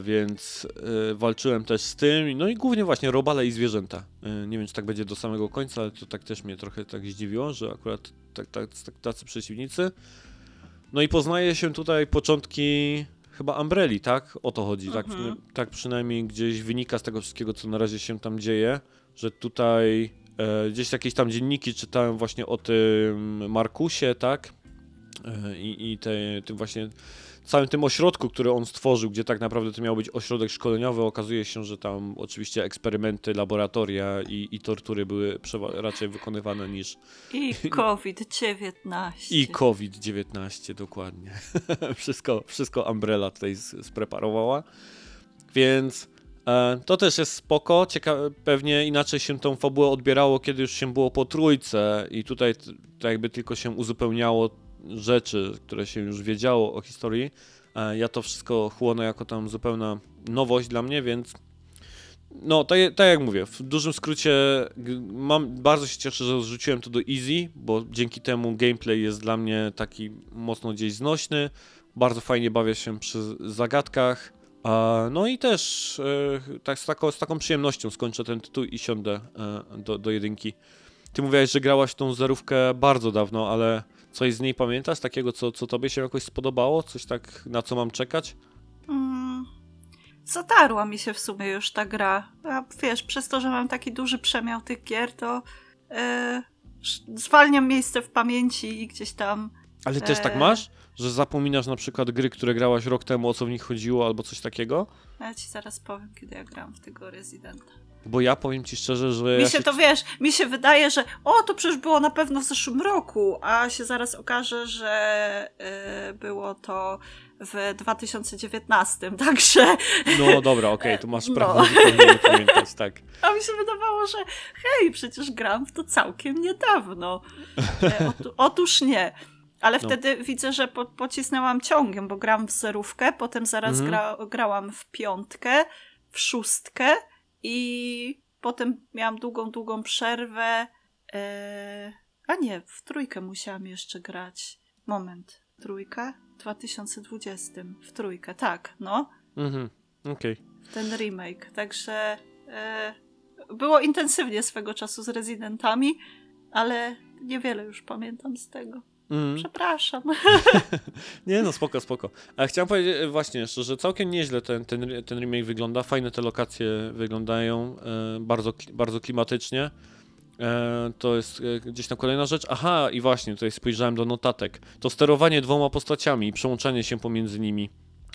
Więc walczyłem też z tym, no i głównie właśnie robale i zwierzęta. Nie wiem, czy tak będzie do samego końca, ale to tak też mnie trochę tak zdziwiło, że akurat tacy przeciwnicy. No i poznaje się tutaj początki chyba Umbrelli, tak? O to chodzi, tak przynajmniej gdzieś wynika z tego wszystkiego, co na razie się tam dzieje, że tutaj gdzieś jakieś tam dzienniki czytałem właśnie o tym Markusie, tak? I tym właśnie całym tym ośrodku, który on stworzył, gdzie tak naprawdę to miał być ośrodek szkoleniowy, okazuje się, że tam oczywiście eksperymenty, laboratoria i tortury były raczej wykonywane niż... I COVID-19. I COVID-19, dokładnie. Wszystko Umbrella tutaj spreparowała, więc to też jest spoko. Pewnie inaczej się tą fabułę odbierało, kiedy już się było po trójce i tutaj to jakby tylko się uzupełniało rzeczy, które się już wiedziało o historii. Ja to wszystko chłonę jako tam zupełna nowość dla mnie, więc no, tak jak mówię, w dużym skrócie bardzo się cieszę, że zrzuciłem to do easy, bo dzięki temu gameplay jest dla mnie taki mocno gdzieś znośny. Bardzo fajnie bawię się przy zagadkach. No i też tak z taką przyjemnością skończę ten tytuł i siądę do jedynki. Ty mówiłaś, że grałaś tą zerówkę bardzo dawno, ale coś z niej pamiętasz? Takiego, co tobie się jakoś spodobało? Coś tak, na co mam czekać? Zatarła mi się w sumie już ta gra. A wiesz, przez to, że mam taki duży przemiał tych gier, to zwalniam miejsce w pamięci i gdzieś tam... Ale też tak masz? Że zapominasz na przykład gry, które grałaś rok temu, o co w nich chodziło, albo coś takiego? Ja ci zaraz powiem, kiedy ja gram w tego Rezydenta. Bo ja powiem ci szczerze, że... Mi się wydaje, że to przecież było na pewno w zeszłym roku, a się zaraz okaże, że było to w 2019, także... No dobra, okej, tu masz prawo, nie pamiętać, tak. A mi się wydawało, że przecież gram w to całkiem niedawno. Otóż nie. Ale wtedy widzę, że pocisnęłam ciągiem, bo gram w zerówkę, potem zaraz grałam w piątkę, w szóstkę i potem miałam długą przerwę. A nie, w trójkę musiałam jeszcze grać. Moment, trójkę? W 2020, w trójkę, tak, no. Mhm, okej. Ten remake, także było intensywnie swego czasu z rezydentami, ale niewiele już pamiętam z tego. Przepraszam. Nie no, spoko. A chciałem powiedzieć właśnie jeszcze, że całkiem nieźle ten remake wygląda, fajne te lokacje wyglądają, bardzo, bardzo klimatycznie. To jest gdzieś tam kolejna rzecz. Aha, i właśnie, tutaj spojrzałem do notatek. To sterowanie dwoma postaciami i przełączanie się pomiędzy nimi.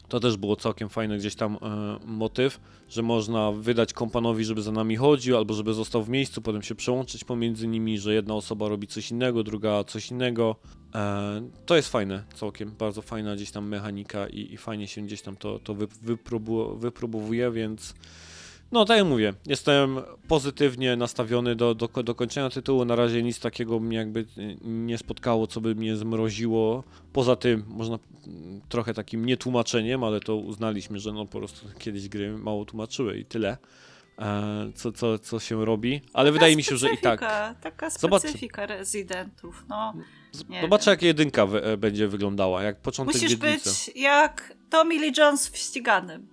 To też było całkiem fajny gdzieś tam motyw, że można wydać kompanowi, żeby za nami chodził, albo żeby został w miejscu, potem się przełączyć pomiędzy nimi, że jedna osoba robi coś innego, druga coś innego. To jest fajne, całkiem bardzo fajna gdzieś tam mechanika i fajnie się gdzieś tam to wypróbowuje, więc no tak jak mówię, jestem pozytywnie nastawiony do kończenia tytułu. Na razie nic takiego mnie jakby nie spotkało, co by mnie zmroziło. Poza tym, można trochę takim nietłumaczeniem, ale to uznaliśmy, że no po prostu kiedyś gry mało tłumaczyły i tyle, co się robi. Ale wydaje mi się, że i tak. Taka specyfika rezydentów, no. Zobaczę, jak jedynka będzie wyglądała, jak początek jedynce. Musisz być jak Tommy Lee Jones w Ściganym.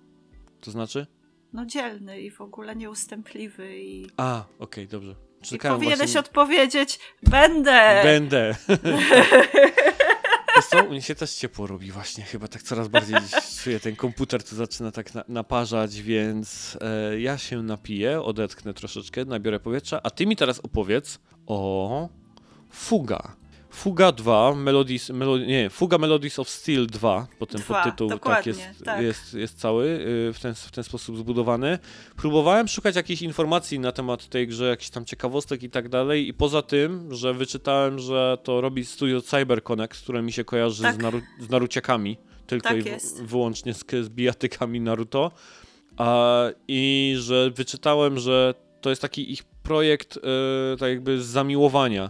To znaczy? No dzielny i w ogóle nieustępliwy i... A, okej, dobrze. Czekałem, i powinieneś odpowiedzieć, będę. Wiesz co, u mnie się też ciepło robi właśnie, chyba tak coraz bardziej czuję, ten komputer tu zaczyna tak naparzać, więc ja się napiję, odetchnę troszeczkę, nabiorę powietrza, a ty mi teraz opowiedz o Fuga 2, Fuga Melodies of Steel 2, potem podtytuł tak jest cały w ten sposób zbudowany. Próbowałem szukać jakichś informacji na temat tej grze, jakichś tam ciekawostek i tak dalej, i poza tym, że wyczytałem, że to robi studio CyberConnect, które mi się kojarzy z Naruciakami, tylko tak i wyłącznie z bijatykami Naruto, i że wyczytałem, że to jest taki ich projekt tak jakby z zamiłowania.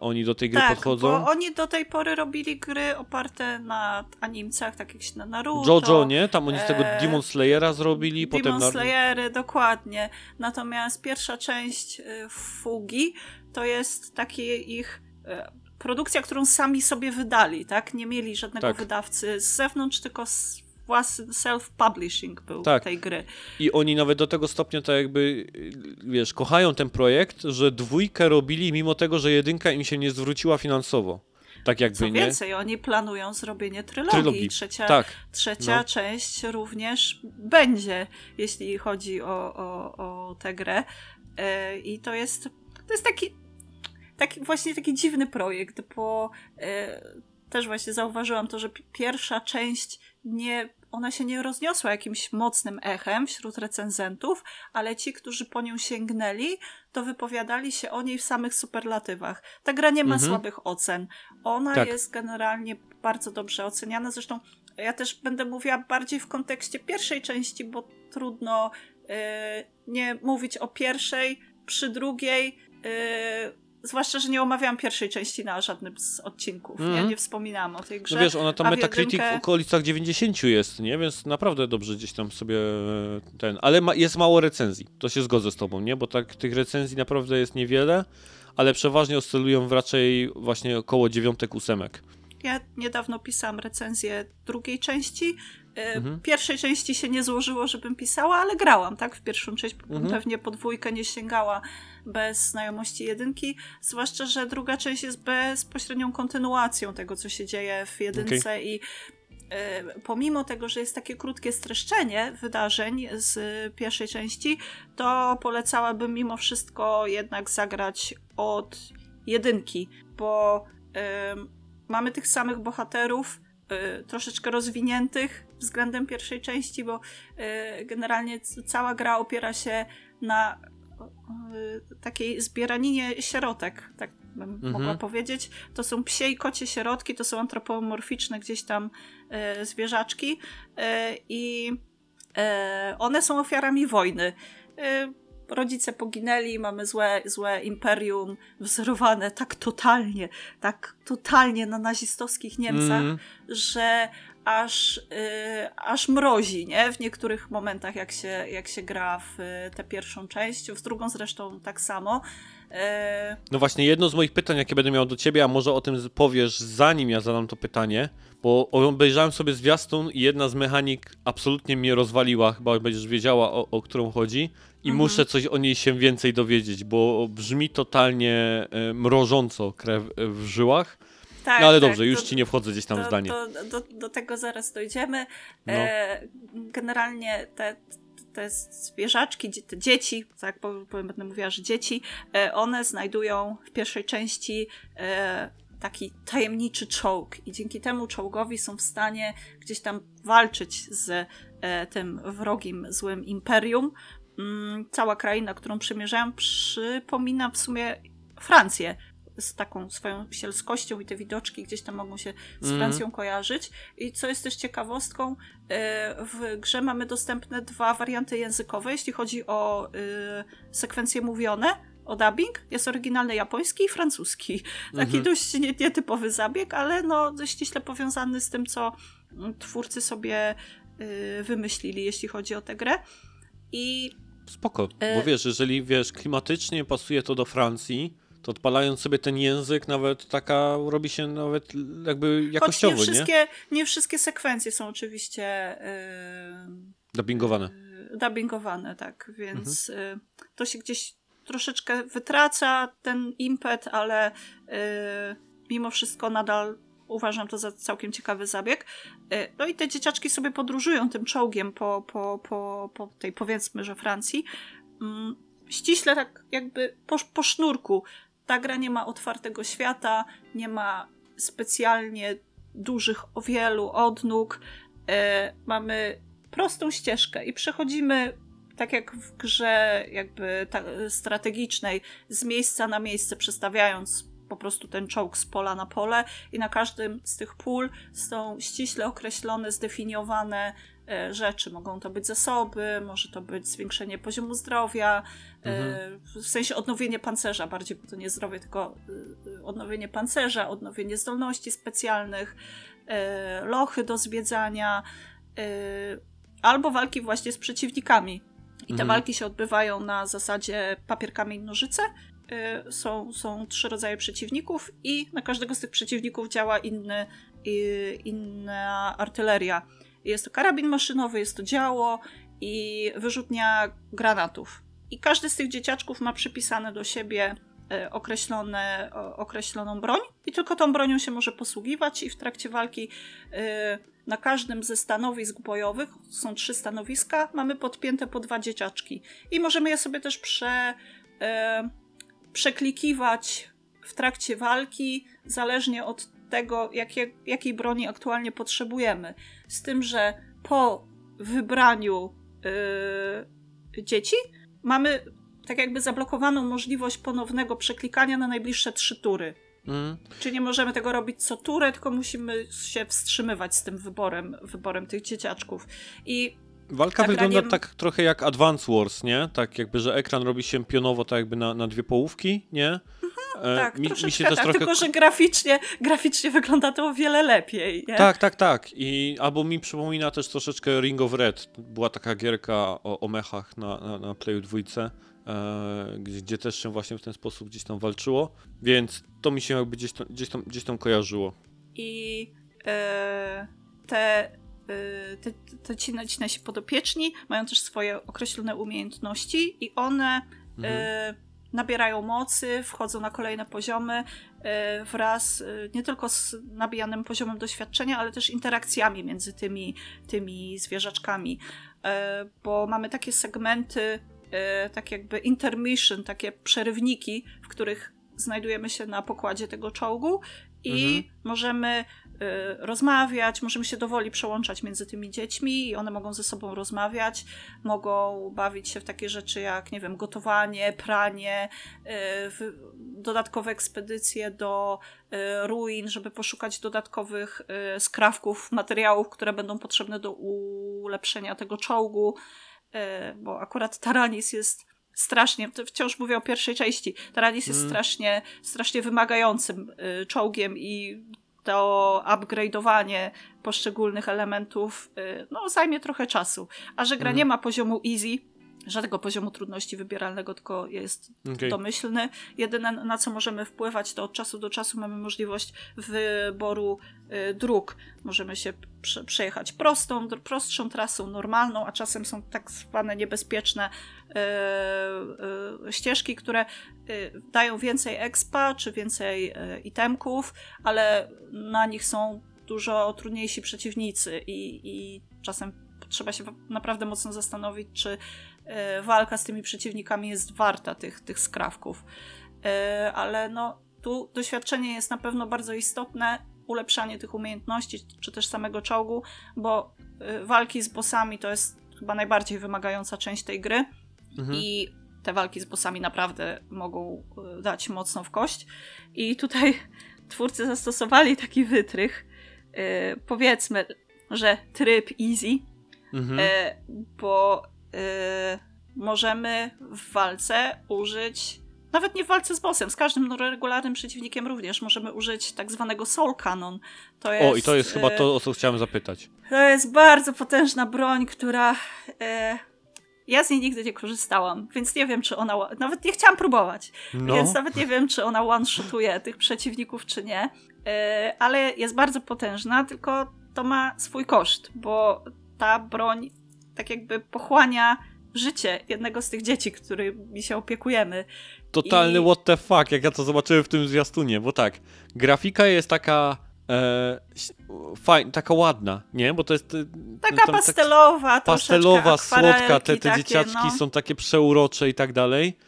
Oni do tej gry podchodzą. Bo oni do tej pory robili gry oparte na animcach, tak jak się na Naruto. Jojo, nie? Tam oni z tego Demon Slayera zrobili. Slayery, dokładnie. Natomiast pierwsza część Fugi to jest taki ich produkcja, którą sami sobie wydali, tak? Nie mieli żadnego wydawcy z zewnątrz, tylko własny self-publishing był tej gry. I oni nawet do tego stopnia tak jakby, wiesz, kochają ten projekt, że dwójkę robili mimo tego, że jedynka im się nie zwróciła finansowo. Tak jakby, co więcej, oni planują zrobienie trylogii. Trzecia część również będzie, jeśli chodzi o tę grę. I to jest taki właśnie taki dziwny projekt, bo też właśnie zauważyłam to, że pierwsza część ona się nie rozniosła jakimś mocnym echem wśród recenzentów, ale ci, którzy po nią sięgnęli, to wypowiadali się o niej w samych superlatywach. Ta gra nie ma słabych ocen. Ona jest generalnie bardzo dobrze oceniana. Zresztą ja też będę mówiła bardziej w kontekście pierwszej części, bo trudno nie mówić o pierwszej przy drugiej. Zwłaszcza, że nie omawiałam pierwszej części na żadnym z odcinków, nie? Nie wspominałam o tej grze. No wiesz, ona tam Metacritic w okolicach 90 jest, nie? Więc naprawdę dobrze gdzieś tam sobie ale jest mało recenzji, to się zgodzę z tobą, nie? Bo tak tych recenzji naprawdę jest niewiele, ale przeważnie oscylują raczej właśnie około 9, 8. Ja niedawno pisałam recenzję drugiej części. Pierwszej części się nie złożyło, żebym pisała, ale grałam, tak? W pierwszą część pewnie po dwójkę nie sięgała bez znajomości jedynki, zwłaszcza, że druga część jest bezpośrednią kontynuacją tego, co się dzieje w jedynce i pomimo tego, że jest takie krótkie streszczenie wydarzeń z pierwszej części, to polecałabym mimo wszystko jednak zagrać od jedynki, bo mamy tych samych bohaterów, troszeczkę rozwiniętych względem pierwszej części, bo generalnie cała gra opiera się na takiej zbieraninie sierotek, tak bym mogła powiedzieć. To są psie i kocie sierotki, to są antropomorficzne gdzieś tam zwierzaczki i one są ofiarami wojny. rodzice poginęli, mamy złe imperium wzorowane tak totalnie na nazistowskich Niemcach, że aż mrozi, nie? W niektórych momentach, jak się gra w tę pierwszą część, w drugą zresztą tak samo. No właśnie, jedno z moich pytań, jakie będę miał do ciebie, a może o tym powiesz, zanim ja zadam to pytanie, bo obejrzałem sobie zwiastun i jedna z mechanik absolutnie mnie rozwaliła, chyba będziesz wiedziała, o którą chodzi, i muszę coś o niej się więcej dowiedzieć, bo brzmi totalnie mrożąco krew w żyłach. Tak, no ale dobrze, już ci nie wchodzę gdzieś tam w zdanie. Do tego zaraz dojdziemy. No. Generalnie te zwierzaczki, te dzieci, tak powiem, będę mówiła, że dzieci, one znajdują w pierwszej części taki tajemniczy czołg i dzięki temu czołgowi są w stanie gdzieś tam walczyć z tym wrogim, złym imperium. Cała kraina, którą przemierzają, przypomina w sumie Francję, z taką swoją sielskością i te widoczki gdzieś tam mogą się z Francją kojarzyć. I co jest też ciekawostką, w grze mamy dostępne dwa warianty językowe, jeśli chodzi o sekwencje mówione, o dubbing. Jest oryginalny japoński i francuski. Taki dość nietypowy zabieg, ale no ściśle powiązany z tym, co twórcy sobie wymyślili, jeśli chodzi o tę grę. I spoko, bo wiesz, jeżeli wiesz, klimatycznie pasuje to do Francji, to odpalając sobie ten język, nawet taka robi się nawet jakby jakościowo, nie wszystkie sekwencje są oczywiście dubbingowane, tak, więc to się gdzieś troszeczkę wytraca ten impet, ale mimo wszystko nadal uważam to za całkiem ciekawy zabieg. No i te dzieciaczki sobie podróżują tym czołgiem po tej, powiedzmy, że Francji. Ściśle tak jakby po sznurku. Ta gra nie ma otwartego świata, nie ma specjalnie dużych o wielu odnóg. Mamy prostą ścieżkę i przechodzimy, tak jak w grze jakby strategicznej, z miejsca na miejsce, przestawiając po prostu ten czołg z pola na pole, i na każdym z tych pól są ściśle określone, zdefiniowane rzeczy. Mogą to być zasoby, może to być zwiększenie poziomu zdrowia, w sensie odnowienie pancerza, bardziej to nie zdrowie, tylko odnowienie pancerza, odnowienie zdolności specjalnych, lochy do zwiedzania, albo walki właśnie z przeciwnikami. I te walki się odbywają na zasadzie papier, kamień, nożyce. Są trzy rodzaje przeciwników i na każdego z tych przeciwników działa inna artyleria. Jest to karabin maszynowy, jest to działo i wyrzutnia granatów. I każdy z tych dzieciaczków ma przypisane do siebie określoną broń i tylko tą bronią się może posługiwać, i w trakcie walki na każdym ze stanowisk bojowych, są trzy stanowiska, mamy podpięte po dwa dzieciaczki. I możemy je sobie też przeklikiwać w trakcie walki, zależnie od tego, jakiej broni aktualnie potrzebujemy. Z tym, że po wybraniu dzieci mamy tak jakby zablokowaną możliwość ponownego przeklikania na najbliższe 3 tury. Czyli nie możemy tego robić co turę, tylko musimy się wstrzymywać z tym wyborem tych dzieciaczków. I walka wygląda tak trochę jak Advance Wars, nie? Tak jakby, że ekran robi się pionowo, tak jakby na dwie połówki, nie? Tak, mi się też tak, trochę... tylko że graficznie wygląda to o wiele lepiej, nie? Tak. I albo mi przypomina też troszeczkę Ring of Red. Była taka gierka o mechach na Playu 2, gdzie też się właśnie w ten sposób gdzieś tam walczyło, więc to mi się jakby gdzieś tam kojarzyło. I te nasi podopieczni mają też swoje określone umiejętności i one nabierają mocy, wchodzą na kolejne poziomy wraz nie tylko z nabijanym poziomem doświadczenia, ale też interakcjami między tymi zwierzaczkami, bo mamy takie segmenty, tak jakby intermission, takie przerywniki, w których znajdujemy się na pokładzie tego czołgu i możemy rozmawiać, możemy się dowoli przełączać między tymi dziećmi i one mogą ze sobą rozmawiać, mogą bawić się w takie rzeczy jak, nie wiem, gotowanie, pranie, dodatkowe ekspedycje do ruin, żeby poszukać dodatkowych skrawków, materiałów, które będą potrzebne do ulepszenia tego czołgu, bo akurat taranis jest strasznie, wciąż mówię o pierwszej części, Taranis jest strasznie wymagającym czołgiem i to upgrade'owanie poszczególnych elementów zajmie trochę czasu. A że gra nie ma poziomu easy, żadnego poziomu trudności wybieralnego, tylko jest domyślny. Jedyne, na co możemy wpływać, to od czasu do czasu mamy możliwość wyboru dróg. Możemy się przejechać prostszą trasą, normalną, a czasem są tak zwane niebezpieczne ścieżki, które dają więcej expa czy więcej itemków, ale na nich są dużo trudniejsi przeciwnicy i czasem trzeba się naprawdę mocno zastanowić, czy walka z tymi przeciwnikami jest warta tych skrawków. Ale tu doświadczenie jest na pewno bardzo istotne, ulepszanie tych umiejętności, czy też samego czołgu, bo walki z bossami to jest chyba najbardziej wymagająca część tej gry i te walki z bossami naprawdę mogą dać mocno w kość. I tutaj twórcy zastosowali taki wytrych, powiedzmy, że tryb easy, bo możemy w walce użyć, nawet nie w walce z bossem, z każdym regularnym przeciwnikiem również możemy użyć tak zwanego soul cannon. To jest, i to jest chyba to, o co chciałem zapytać. To jest bardzo potężna broń, która... ja z niej nigdy nie korzystałam, więc nie wiem, czy ona... Nawet nie chciałam próbować, więc nawet nie wiem, czy ona one-shotuje tych przeciwników, czy nie. Ale jest bardzo potężna, tylko to ma swój koszt, bo ta broń tak jakby pochłania życie jednego z tych dzieci, którymi się opiekujemy. Totalny what the fuck, jak ja to zobaczyłem w tym zwiastunie, bo tak, grafika jest taka taka ładna, nie? Bo to jest... Taka pastelowa, pastelowa, słodka, te dzieciaczki są takie przeurocze i tak dalej.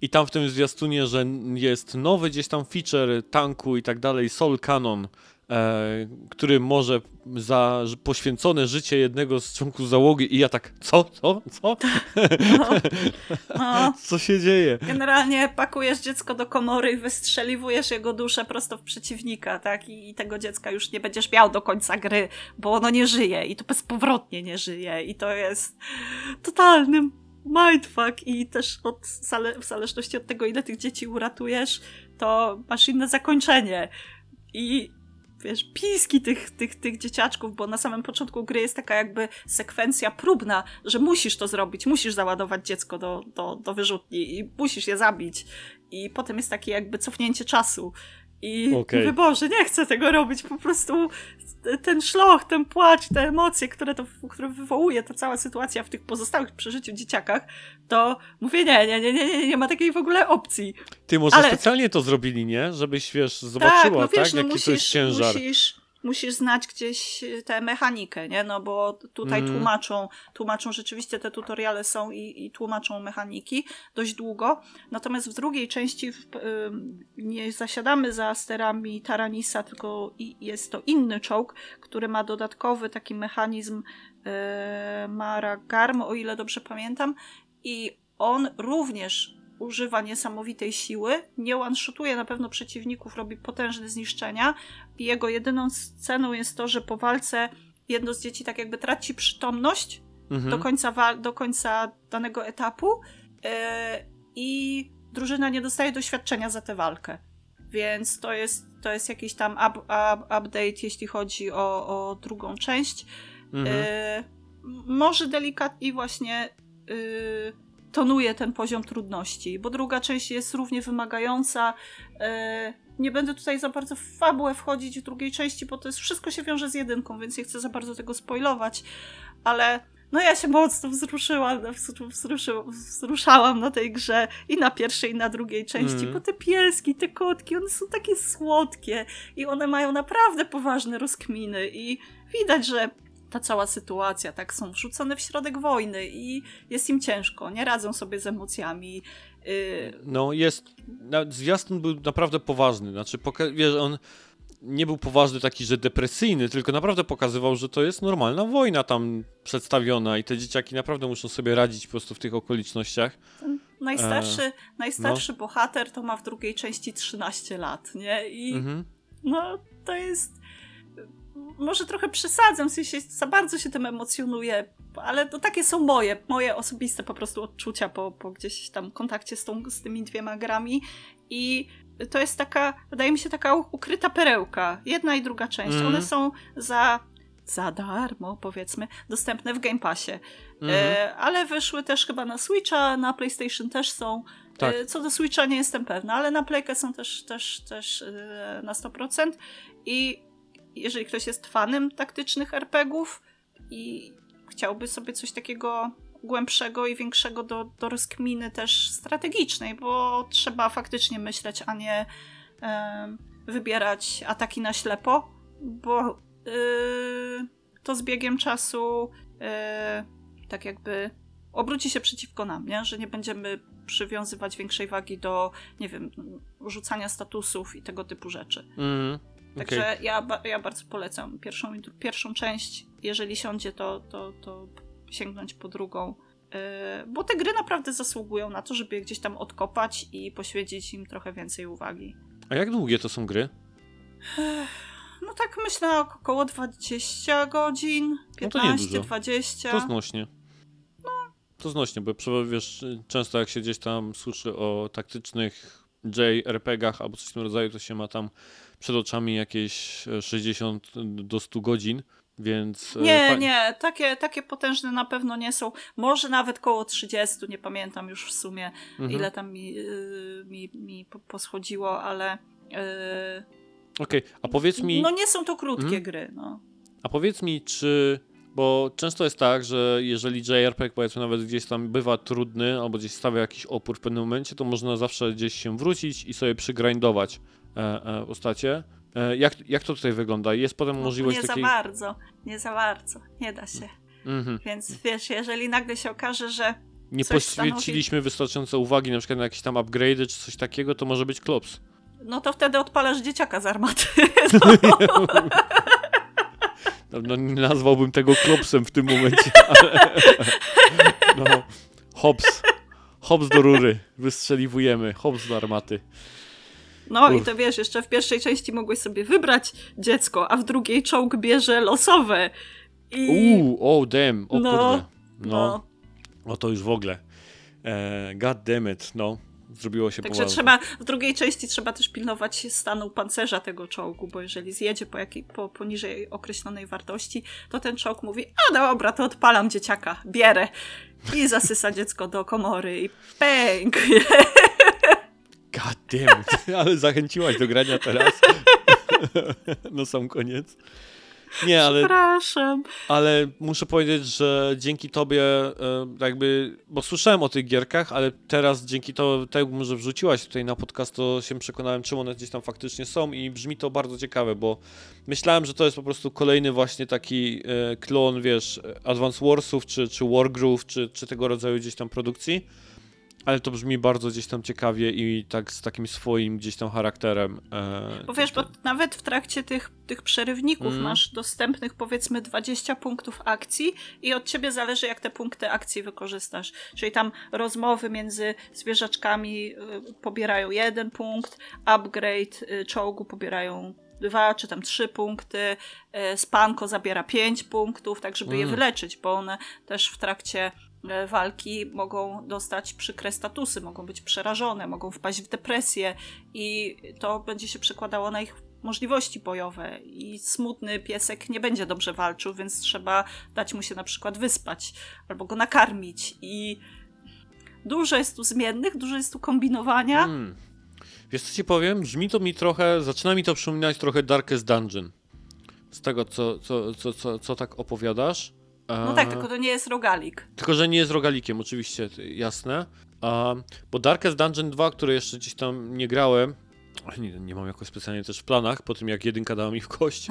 I tam w tym zwiastunie, że jest nowy gdzieś tam feature tanku i tak dalej, Soul Cannon, który może za poświęcone życie jednego z członków załogi i ja tak, co? Co się dzieje? Generalnie pakujesz dziecko do komory i wystrzeliwujesz jego duszę prosto w przeciwnika, tak? I tego dziecka już nie będziesz miał do końca gry, bo ono nie żyje i to bezpowrotnie nie żyje i to jest totalnym mindfuck i też w zależności od tego, ile tych dzieci uratujesz, to masz inne zakończenie i wiesz, piski tych dzieciaczków, bo na samym początku gry jest taka jakby sekwencja próbna, że musisz to zrobić, musisz załadować dziecko do wyrzutni i musisz je zabić. I potem jest takie jakby cofnięcie czasu. I mówię, Boże, nie chcę tego robić, po prostu ten szloch, ten płacz, te emocje, które wywołuje ta cała sytuacja w tych pozostałych przeżyciu dzieciakach, to mówię, nie ma takiej w ogóle opcji. Ty, może specjalnie to zrobili, nie? Żebyś, zobaczyła, jaki to jest ciężar. Musisz znać gdzieś tę mechanikę, nie? No bo tutaj tłumaczą, rzeczywiście te tutoriale są i tłumaczą mechaniki dość długo. Natomiast w drugiej części nie zasiadamy za sterami Taranisa, tylko jest to inny czołg, który ma dodatkowy taki mechanizm Maragarm, o ile dobrze pamiętam. I on również używa niesamowitej siły, nie one-shotuje na pewno przeciwników, robi potężne zniszczenia i jego jedyną ceną jest to, że po walce jedno z dzieci tak jakby traci przytomność do końca danego etapu i drużyna nie dostaje doświadczenia za tę walkę. Więc to jest jakiś tam update, jeśli chodzi o drugą część. Może delikatnie właśnie tonuje ten poziom trudności, bo druga część jest równie wymagająca. Nie będę tutaj za bardzo w fabułę wchodzić w drugiej części, bo to jest wszystko się wiąże z jedynką, więc nie chcę za bardzo tego spoilować, ale ja się mocno wzruszałam na tej grze i na pierwszej, i na drugiej części, bo te pieski, te kotki, one są takie słodkie i one mają naprawdę poważne rozkminy i widać, że ta cała sytuacja, tak, są wrzucone w środek wojny i jest im ciężko, nie radzą sobie z emocjami. Zwiastun był naprawdę poważny, znaczy, on nie był poważny taki, że depresyjny, tylko naprawdę pokazywał, że to jest normalna wojna tam przedstawiona i te dzieciaki naprawdę muszą sobie radzić po prostu w tych okolicznościach. Najstarszy bohater to ma w drugiej części 13 lat, nie? I to jest... może trochę przesadzam, w sensie za bardzo się tym emocjonuję, ale to takie są moje osobiste po prostu odczucia po gdzieś tam kontakcie z tymi dwiema grami i to jest taka, wydaje mi się, taka ukryta perełka. Jedna i druga część. One są za darmo, powiedzmy, dostępne w Game Passie. Ale wyszły też chyba na Switcha, na PlayStation też są. Tak. Co do Switcha nie jestem pewna, ale na Playkę są też na 100%. I jeżeli ktoś jest fanem taktycznych RPGów i chciałby sobie coś takiego głębszego i większego do rozkminy też strategicznej, bo trzeba faktycznie myśleć, a nie wybierać ataki na ślepo, bo to z biegiem czasu tak jakby obróci się przeciwko nam, nie? Że nie będziemy przywiązywać większej wagi do, nie wiem, rzucania statusów i tego typu rzeczy. Także okay. ja bardzo polecam pierwszą część. Jeżeli siądzie, to sięgnąć po drugą, bo te gry naprawdę zasługują na to, żeby je gdzieś tam odkopać i poświęcić im trochę więcej uwagi. A jak długie to są gry? No tak myślę około 20 godzin, 15, no to 20. To znośnie. No. To znośnie, bo wiesz, często jak się gdzieś tam słyszy o taktycznych JRPG-ach albo coś w tym rodzaju, to się ma tam przed oczami jakieś 60 do 100 godzin. Więc nie, takie potężne na pewno nie są. Może nawet koło 30, nie pamiętam już w sumie, ile tam mi poschodziło, ale... Okej, a powiedz mi... No nie są to krótkie gry, no. A powiedz mi, czy... Bo często jest tak, że jeżeli JRPG, powiedzmy, nawet gdzieś tam bywa trudny, albo gdzieś stawia jakiś opór w pewnym momencie, to można zawsze gdzieś się wrócić i sobie przygrindować postacie. Jak to tutaj wygląda? Jest potem możliwość takiej... Nie za bardzo. Nie da się. Więc wiesz, jeżeli nagle się okaże, że nie poświęciliśmy wystarczająco uwagi na przykład na jakieś tam upgrade'y czy coś takiego, to może być klops. No to wtedy odpalasz dzieciaka z armaty. No nie nazwałbym tego klopsem w tym momencie, ale... No, hops do rury. Wystrzeliwujemy. Hops do armaty. No i to wiesz, jeszcze w pierwszej części mogłeś sobie wybrać dziecko, a w drugiej czołg bierze losowe. Kurde. No to już w ogóle. God damn it, no. Zrobiło się poważnie. Także w drugiej części trzeba też pilnować stanu pancerza tego czołgu, bo jeżeli zjedzie po poniżej określonej wartości, to ten czołg mówi, a dobra, to odpalam dzieciaka, bierę. I zasysa dziecko do komory i pęk. God damn, ale zachęciłaś do grania teraz. No sam koniec. Nie, ale... Przepraszam. Ale muszę powiedzieć, że dzięki tobie jakby... Bo słyszałem o tych gierkach, ale teraz dzięki temu, że wrzuciłaś tutaj na podcast, to się przekonałem, czym one gdzieś tam faktycznie są i brzmi to bardzo ciekawe, bo myślałem, że to jest po prostu kolejny właśnie taki klon, wiesz, Advance Warsów, czy Wargroove, czy tego rodzaju gdzieś tam produkcji. Ale to brzmi bardzo gdzieś tam ciekawie i tak z takim swoim gdzieś tam charakterem. Bo wiesz, bo nawet w trakcie tych przerywników masz dostępnych powiedzmy 20 punktów akcji i od ciebie zależy, jak te punkty akcji wykorzystasz. Czyli tam rozmowy między zwierzaczkami pobierają 1 punkt, upgrade czołgu pobierają 2 czy tam 3 punkty, spanko zabiera 5 punktów, tak żeby je wyleczyć, bo one też w trakcie walki mogą dostać przykre statusy, mogą być przerażone, mogą wpaść w depresję i to będzie się przekładało na ich możliwości bojowe i smutny piesek nie będzie dobrze walczył, więc trzeba dać mu się na przykład wyspać albo go nakarmić i dużo jest tu zmiennych, dużo jest tu kombinowania. Wiesz co ci powiem? Zaczyna mi to przypominać trochę Darkest Dungeon. Z tego co tak opowiadasz. No tak, tylko to nie jest rogalik. Tylko, że nie jest rogalikiem, oczywiście, jasne. Bo Darkest Dungeon 2, który jeszcze gdzieś tam nie grałem, nie mam jakoś specjalnie też w planach, po tym jak 1 dała mi w kość,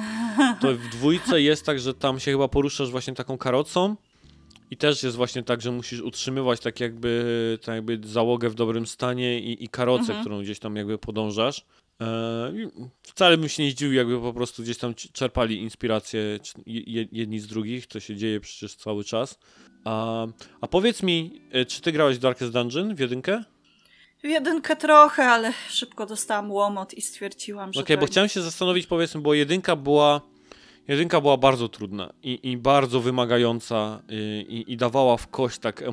to w 2 jest tak, że tam się chyba poruszasz właśnie taką karocą i też jest właśnie tak, że musisz utrzymywać tak jakby załogę w dobrym stanie i karocę, którą gdzieś tam jakby podążasz. Wcale bym się nie zdziwił, jakby po prostu gdzieś tam czerpali inspirację jedni z drugich, to się dzieje przecież cały czas. A powiedz mi, czy ty grałeś w Darkest Dungeon w 1? W 1 trochę, ale szybko dostałam łomot i stwierdziłam, że... Okej, bo chciałem się zastanowić, powiedzmy, bo 1 była Jedynka była bardzo trudna i bardzo wymagająca i dawała w kość tak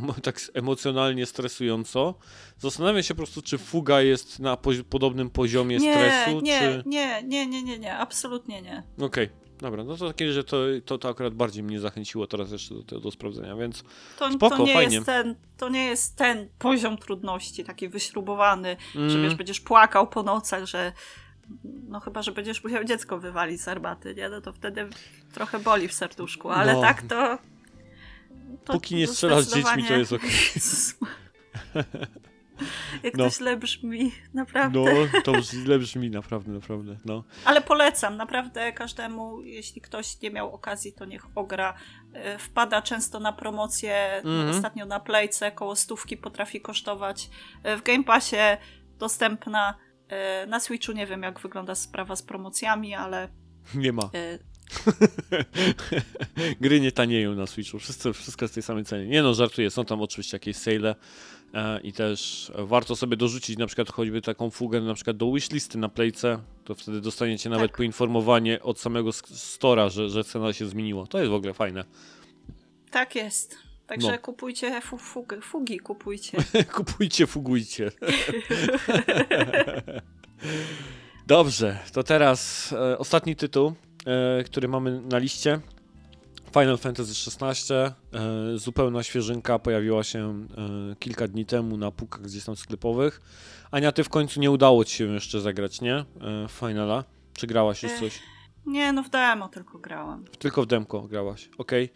emocjonalnie stresująco. Zastanawiam się po prostu, czy Fuga jest na podobnym poziomie stresu? Nie, absolutnie nie. Okej. Dobra, no to takie, że to akurat bardziej mnie zachęciło teraz jeszcze do sprawdzenia, więc spoko, to nie fajnie. To nie jest ten poziom trudności taki wyśrubowany, że wiesz, będziesz płakał po nocach, że no chyba, że będziesz musiał dziecko wywalić z herbaty, nie? No to wtedy trochę boli w serduszku, ale no, tak to póki nie strzelasz z dziećmi, to jest okej. Jak to źle brzmi, naprawdę. No, to źle brzmi, naprawdę. No. Ale polecam, naprawdę każdemu, jeśli ktoś nie miał okazji, to niech ogra. Wpada często na promocję, ostatnio na Playce, koło 100 potrafi kosztować. W Game Passie dostępna. Na Switchu nie wiem, jak wygląda sprawa z promocjami, ale... Nie ma. Gry nie tanieją na Switchu, wszystko jest tej samej cenie. Nie no, żartuję, są tam oczywiście jakieś sale i też warto sobie dorzucić na przykład choćby taką Fugę na przykład do wishlisty na Playce, to wtedy dostaniecie nawet poinformowanie od samego stora, że cena się zmieniła. To jest w ogóle fajne. Tak jest. Także kupujcie fugi, kupujcie. Kupujcie, fugujcie. Dobrze, to teraz ostatni tytuł, który mamy na liście. Final Fantasy XVI, zupełna świeżynka, pojawiła się kilka dni temu na półkach gdzieś tam sklepowych. Ania, ty w końcu nie udało ci się jeszcze zagrać, nie? Finala? Czy grałaś już coś? Nie, no w demo tylko grałam. Tylko w demko grałaś, okej.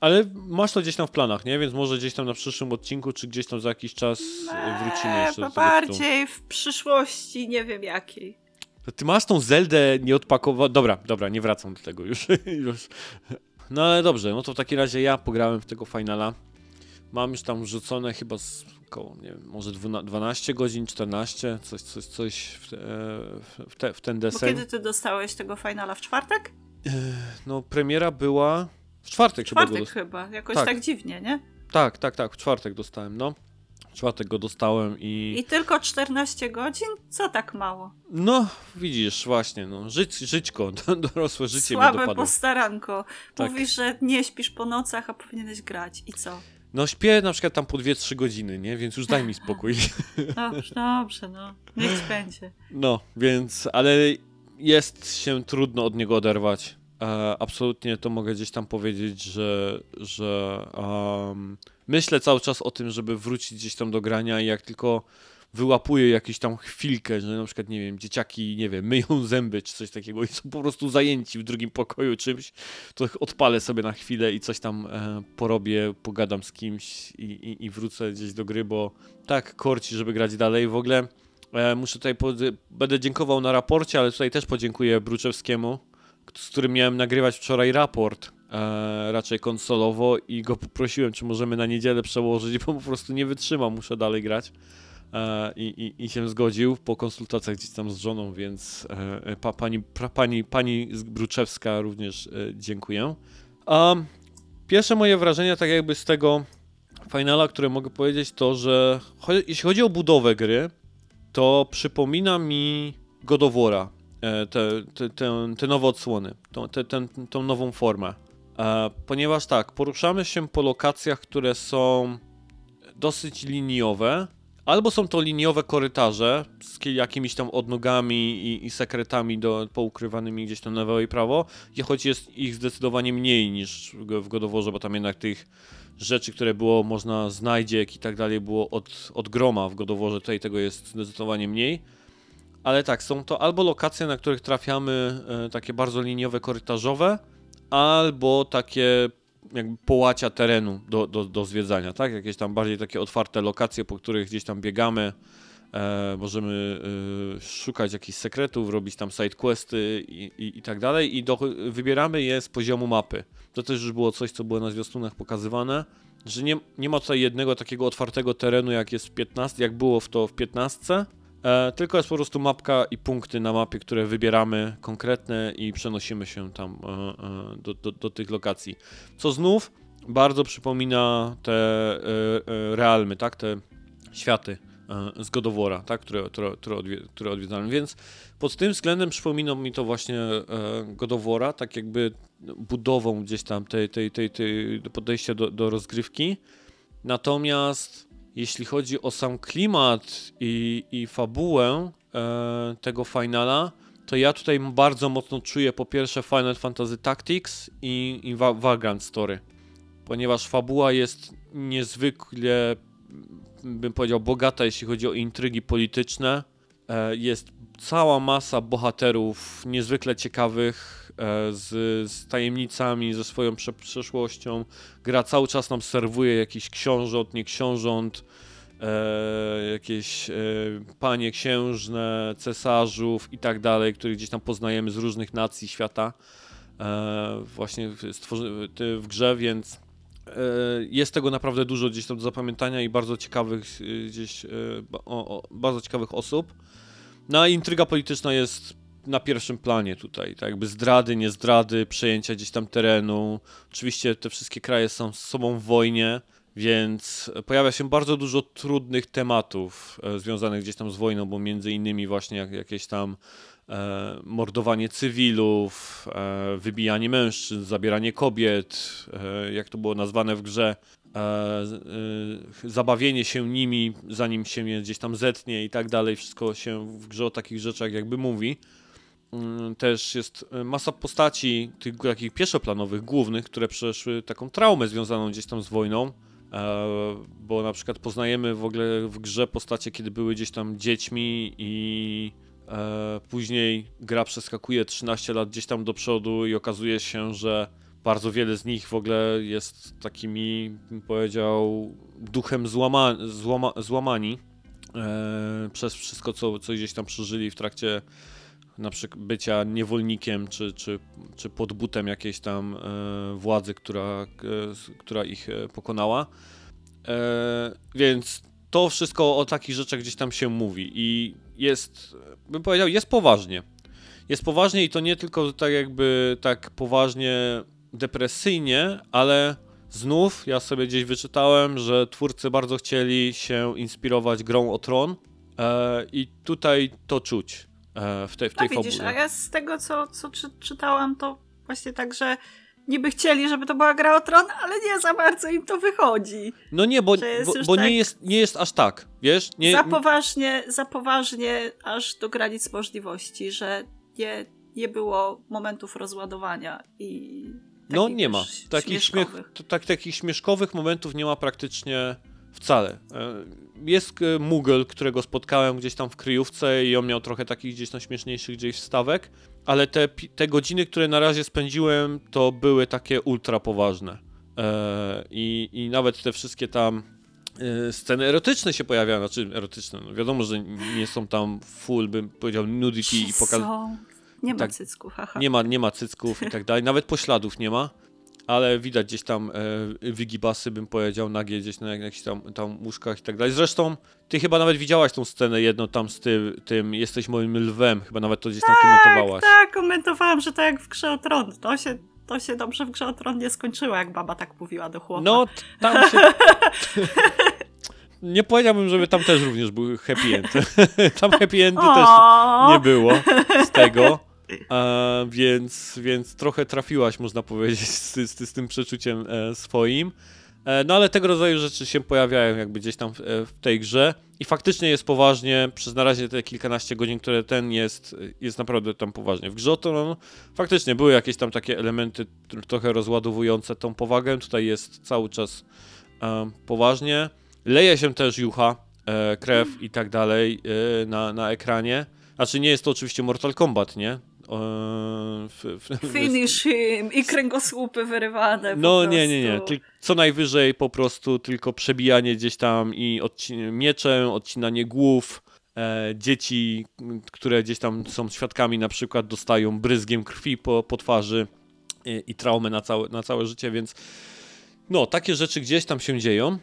Ale masz to gdzieś tam w planach, nie? Więc może gdzieś tam na przyszłym odcinku, czy gieś tam za jakiś czas wrócimy jeszcze do tego bardziej tytułu. W przyszłości, nie wiem jakiej. Ty masz tą Zeldę nieodpakowaną... Dobra, nie wracam do tego już. No ale dobrze, no to w takim razie ja pograłem w tego Finala. Mam już tam wrzucone chyba około, nie wiem, może 12 godzin, 14, coś w ten deseń. Bo kiedy ty dostałeś tego Finala? W czwartek? No premiera była... W czwartek chyba. Jakoś tak dziwnie, nie? Tak, w czwartek dostałem, no. W czwartek go dostałem i... I tylko 14 godzin? Co tak mało? No, widzisz, właśnie, no. Żyćko, dorosłe życie mi dopadło. Słabe postaranko. Tak. Mówisz, że nie śpisz po nocach, a powinieneś grać. I co? No śpię na przykład tam po 2-3 godziny, nie? Więc już daj mi spokój. Dobrze, no. Niech ci będzie. No, więc, ale jest się trudno od niego oderwać. Absolutnie to mogę gdzieś tam powiedzieć, że myślę cały czas o tym, żeby wrócić gdzieś tam do grania i jak tylko wyłapuję jakąś tam chwilkę, że na przykład, nie wiem, dzieciaki, nie wiem, myją zęby czy coś takiego i są po prostu zajęci w drugim pokoju czymś, to odpalę sobie na chwilę i coś tam porobię, pogadam z kimś i wrócę gdzieś do gry, bo tak korci, żeby grać dalej. W ogóle muszę tutaj, będę dziękował na raporcie, ale tutaj też podziękuję Bruczewskiemu, z którym miałem nagrywać wczoraj raport, raczej konsolowo, i go poprosiłem, czy możemy na niedzielę przełożyć, bo po prostu nie wytrzymam, muszę dalej grać. I się zgodził po konsultacjach gdzieś tam z żoną, więc pani Bruczewska również dziękuję. Pierwsze moje wrażenia tak jakby z tego Finala, które mogę powiedzieć, to, że jeśli chodzi o budowę gry, to przypomina mi God of War'a. Te nowe odsłony, tą nową formę, ponieważ tak, poruszamy się po lokacjach, które są dosyć liniowe, albo są to liniowe korytarze z jakimiś tam odnogami i sekretami poukrywanymi gdzieś tam na lewo i prawo, choć jest ich zdecydowanie mniej niż w God of Warze, bo tam jednak tych rzeczy, które było, można znajdziek i tak dalej, było od groma w God of Warze, tutaj tego jest zdecydowanie mniej. Ale tak, są to albo lokacje, na których trafiamy, takie bardzo liniowe, korytarzowe, albo takie jakby połacia terenu do zwiedzania, tak? Jakieś tam bardziej takie otwarte lokacje, po których gdzieś tam biegamy, możemy szukać jakichś sekretów, robić tam sidequesty i tak dalej, i wybieramy je z poziomu mapy. To też już było coś, co było na zwiastunach pokazywane, że nie ma tutaj jednego takiego otwartego terenu, jak jest w 15, jak było w 15. Tylko jest po prostu mapka i punkty na mapie, które wybieramy konkretne i przenosimy się tam do tych lokacji. Co znów bardzo przypomina te realmy, tak? Te światy z God of War'a, tak, które odwiedzałem, więc pod tym względem przypomina mi to właśnie God of War'a, tak jakby budową gdzieś tam tej podejścia do rozgrywki. Natomiast jeśli chodzi o sam klimat i fabułę tego finala, to ja tutaj bardzo mocno czuję po pierwsze Final Fantasy Tactics i Vagrant Story, ponieważ fabuła jest niezwykle, bym powiedział, bogata, jeśli chodzi o intrygi polityczne. Jest cała masa bohaterów niezwykle ciekawych, z tajemnicami, ze swoją przeszłością. Gra cały czas nam serwuje jakiś książąt, nie książąt, jakieś panie księżne, cesarzów i tak dalej, których gdzieś tam poznajemy z różnych nacji świata właśnie w grze, więc jest tego naprawdę dużo gdzieś tam do zapamiętania i bardzo ciekawych gdzieś, bardzo ciekawych osób. No a intryga polityczna jest na pierwszym planie tutaj, tak jakby zdrady, nie zdrady, przejęcia gdzieś tam terenu. Oczywiście te wszystkie kraje są z sobą w wojnie, więc pojawia się bardzo dużo trudnych tematów związanych gdzieś tam z wojną, bo między innymi właśnie jakieś tam mordowanie cywilów, wybijanie mężczyzn, zabieranie kobiet, jak to było nazwane w grze, zabawienie się nimi, zanim się je gdzieś tam zetnie i tak dalej. Wszystko się w grze o takich rzeczach jakby mówi. Też jest masa postaci tych takich pieszoplanowych, głównych, które przeszły taką traumę związaną gdzieś tam z wojną, bo na przykład poznajemy w ogóle w grze postacie, kiedy były gdzieś tam dziećmi i później gra przeskakuje 13 lat gdzieś tam do przodu i okazuje się, że bardzo wiele z nich w ogóle jest takimi, bym powiedział, duchem złamani przez wszystko, co gdzieś tam przeżyli w trakcie na przykład bycia niewolnikiem czy pod butem jakiejś tam władzy, która ich pokonała. Więc to wszystko o takich rzeczach gdzieś tam się mówi i jest, bym powiedział, jest poważnie. Jest poważnie i to nie tylko tak jakby tak poważnie depresyjnie, ale znów ja sobie gdzieś wyczytałem, że twórcy bardzo chcieli się inspirować grą o Tron i tutaj to czuć w tej fabule. Widzisz, a ja z tego co czytałam, to właśnie tak, że niby chcieli, żeby to była Gra o Tron, ale nie za bardzo im to wychodzi. No nie, bo tak nie jest aż tak, wiesz? Nie, za poważnie aż do granic możliwości, że nie było momentów rozładowania i no nie ma. Takich śmieszkowych momentów nie ma praktycznie wcale. Jest Mugel, którego spotkałem gdzieś tam w kryjówce i on miał trochę takich gdzieś tam śmieszniejszych gdzieś wstawek, ale te godziny, które na razie spędziłem, to były takie ultra poważne. I nawet te wszystkie tam sceny erotyczne się pojawiają, znaczy erotyczne, no wiadomo, że nie są tam full, bym powiedział, nudity i nie ma cycków, haha. Nie ma cycków i tak dalej, nawet pośladów nie ma. Ale widać gdzieś tam wygibasy, bym powiedział, nagie gdzieś na jakichś tam łóżkach i tak dalej. Zresztą ty chyba nawet widziałaś tą scenę jedną tam z tym jesteś moim lwem, chyba nawet to gdzieś tam komentowałaś. Tak, komentowałam, że to jak w Grze o Tron, to się dobrze w Grze o Tron nie skończyło, jak baba tak mówiła do chłopa. No tam się... Nie powiedziałbym, żeby tam też również był happy end. Tam happy endu też nie było z tego. Więc trochę trafiłaś, można powiedzieć, z tym przeczuciem swoim. No ale tego rodzaju rzeczy się pojawiają jakby gdzieś tam w tej grze i faktycznie jest poważnie, przez na razie te kilkanaście godzin, które jest naprawdę tam poważnie. W Grze o Tron faktycznie były jakieś tam takie elementy trochę rozładowujące tą powagę, tutaj jest cały czas poważnie. Leje się też jucha, krew i tak dalej na ekranie. Znaczy nie jest to oczywiście Mortal Kombat, nie? Finish him i kręgosłupy wyrywane. No nie. Co najwyżej po prostu tylko przebijanie gdzieś tam i mieczem, odcinanie głów. Dzieci, które gdzieś tam są świadkami, na przykład dostają bryzgiem krwi po twarzy i traumę na całe życie, więc no takie rzeczy gdzieś tam się dzieją.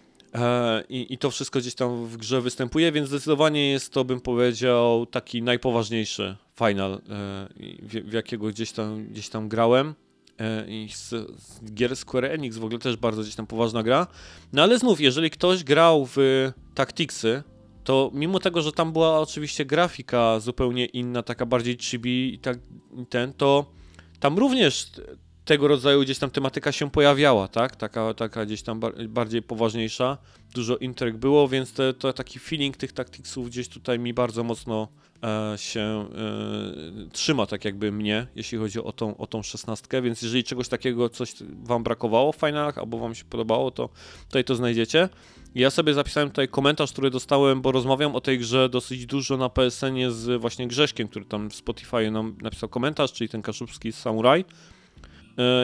I to wszystko gdzieś tam w grze występuje, więc zdecydowanie jest to, bym powiedział, taki najpoważniejszy final, w jakiego gdzieś tam grałem. I z gier Square Enix w ogóle też bardzo gdzieś tam poważna gra. No ale znów, jeżeli ktoś grał w Tacticsy, to mimo tego, że tam była oczywiście grafika zupełnie inna, taka bardziej chibi i tak ten, to tam również tego rodzaju gdzieś tam tematyka się pojawiała, tak? Taka gdzieś tam bardziej poważniejsza, dużo intryg było, więc to taki feeling tych Tacticsów gdzieś tutaj mi bardzo mocno się trzyma, tak jakby mnie, jeśli chodzi o tą szesnastkę, więc jeżeli czegoś takiego, coś wam brakowało w finalach, albo wam się podobało, to tutaj to znajdziecie. Ja sobie zapisałem tutaj komentarz, który dostałem, bo rozmawiam o tej grze dosyć dużo na PSN-ie z właśnie Grześkiem, który tam w Spotify nam napisał komentarz, czyli ten kaszubski samuraj.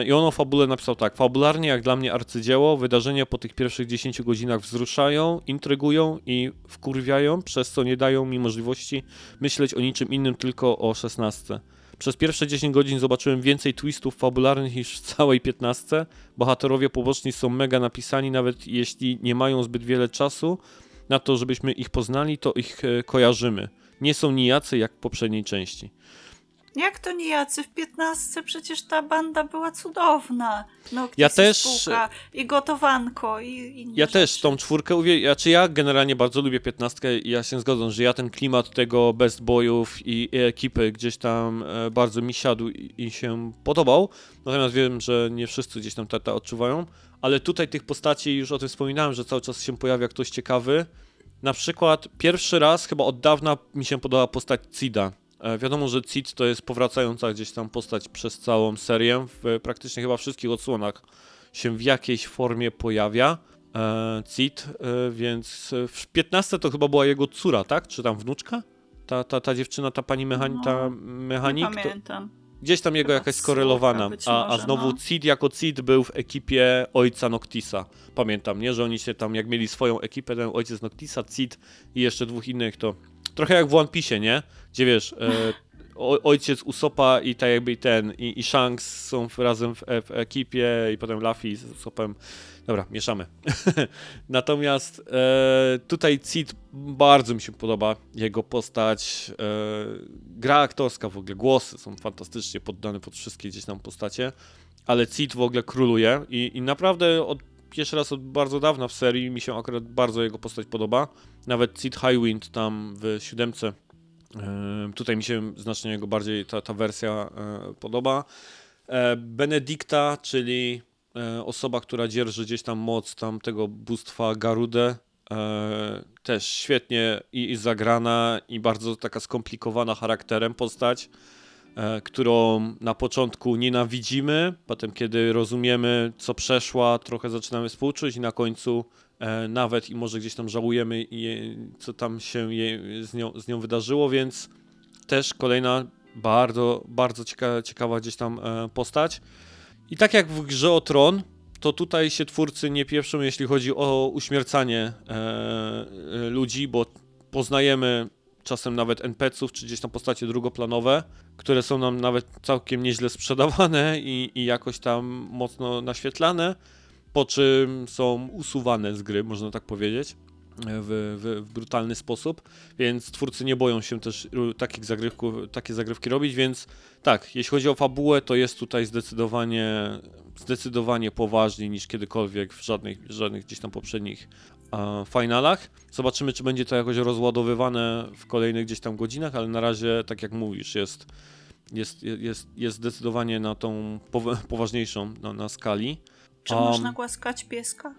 I on o fabule napisał tak: fabularnie jak dla mnie arcydzieło, wydarzenia po tych pierwszych 10 godzinach wzruszają, intrygują i wkurwiają, przez co nie dają mi możliwości myśleć o niczym innym, tylko o 16. Przez pierwsze 10 godzin zobaczyłem więcej twistów fabularnych niż w całej 15. Bohaterowie poboczni są mega napisani, nawet jeśli nie mają zbyt wiele czasu na to, żebyśmy ich poznali, to ich kojarzymy. Nie są nijacy jak w poprzedniej części. Jak to nijacy? W 15 przecież ta banda była cudowna. No, ja też. Spółka, i gotowanko, i inne rzeczy. Też tą czwórkę uwielbiam. Znaczy ja generalnie bardzo lubię 15 i ja się zgodzę, że ja ten klimat tego best boyów i ekipy gdzieś tam bardzo mi siadł i się podobał. Natomiast wiem, że nie wszyscy gdzieś tam ta odczuwają. Ale tutaj tych postaci, już o tym wspominałem, że cały czas się pojawia ktoś ciekawy. Na przykład pierwszy raz chyba od dawna mi się podoba postać Cida. Wiadomo, że Cid to jest powracająca gdzieś tam postać przez całą serię, w praktycznie chyba wszystkich odsłonach się w jakiejś formie pojawia Cid, więc w 15 to chyba była jego córa, tak? Czy tam wnuczka? Ta dziewczyna, ta pani mechanik? Nie pamiętam. Gdzieś tam jego jakaś skorelowana, a znowu Cid jako Cid był w ekipie ojca Noctisa. Pamiętam, nie? Że oni się tam, jak mieli swoją ekipę, ten ojciec Noctisa, Cid i jeszcze dwóch innych, to trochę jak w One Piece, nie? Gdzie wiesz, ojciec Usopa i tak jakby ten, i Shanks są razem w ekipie i potem Luffy z Usopem. Dobra, mieszamy. Natomiast tutaj Cid bardzo mi się podoba, jego postać, gra aktorska w ogóle, głosy są fantastycznie poddane pod wszystkie gdzieś tam postacie, ale Cid w ogóle króluje i naprawdę pierwszy raz od bardzo dawna w serii mi się akurat bardzo jego postać podoba. Nawet Cid Highwind tam w 7. Tutaj mi się znacznie jego bardziej ta wersja podoba. Benedicta, czyli osoba, która dzierży gdzieś tam moc tamtego bóstwa Garudę. Też świetnie i zagrana, i bardzo taka skomplikowana charakterem postać, którą na początku nienawidzimy, potem kiedy rozumiemy, co przeszła, trochę zaczynamy współczuć i na końcu nawet i może gdzieś tam żałujemy, co tam się z nią wydarzyło, więc też kolejna bardzo, bardzo ciekawa gdzieś tam postać. I tak jak w Grze o Tron, to tutaj się twórcy nie pieprzą, jeśli chodzi o uśmiercanie ludzi, bo poznajemy czasem nawet NPC-ów, czy gdzieś tam postacie drugoplanowe, które są nam nawet całkiem nieźle sprzedawane i jakoś tam mocno naświetlane, po czym są usuwane z gry, można tak powiedzieć, w brutalny sposób, więc twórcy nie boją się też takie zagrywki robić, więc tak, jeśli chodzi o fabułę, to jest tutaj zdecydowanie poważniej niż kiedykolwiek w żadnych gdzieś tam poprzednich finalach. Zobaczymy, czy będzie to jakoś rozładowywane w kolejnych gdzieś tam godzinach, ale na razie, tak jak mówisz, jest zdecydowanie na tą poważniejszą na skali. Czy można głaskać pieska?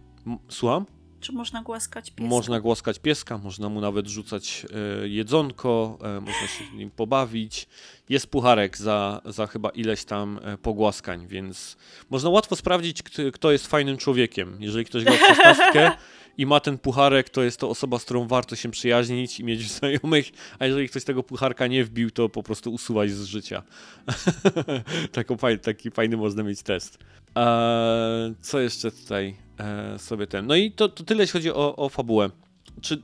Słucham? Czy można głaskać pieska? Można głaskać pieska, można mu nawet rzucać jedzonko, można się nim pobawić. Jest pucharek za chyba ileś tam pogłaskań, więc można łatwo sprawdzić, kto jest fajnym człowiekiem. Jeżeli ktoś gra w szesnastkę i ma ten pucharek, to jest to osoba, z którą warto się przyjaźnić i mieć znajomych, a jeżeli ktoś tego pucharka nie wbił, to po prostu usuwać z życia. Taki fajny można mieć test. Co jeszcze tutaj sobie ten... No i to tyle, jeśli chodzi o fabułę.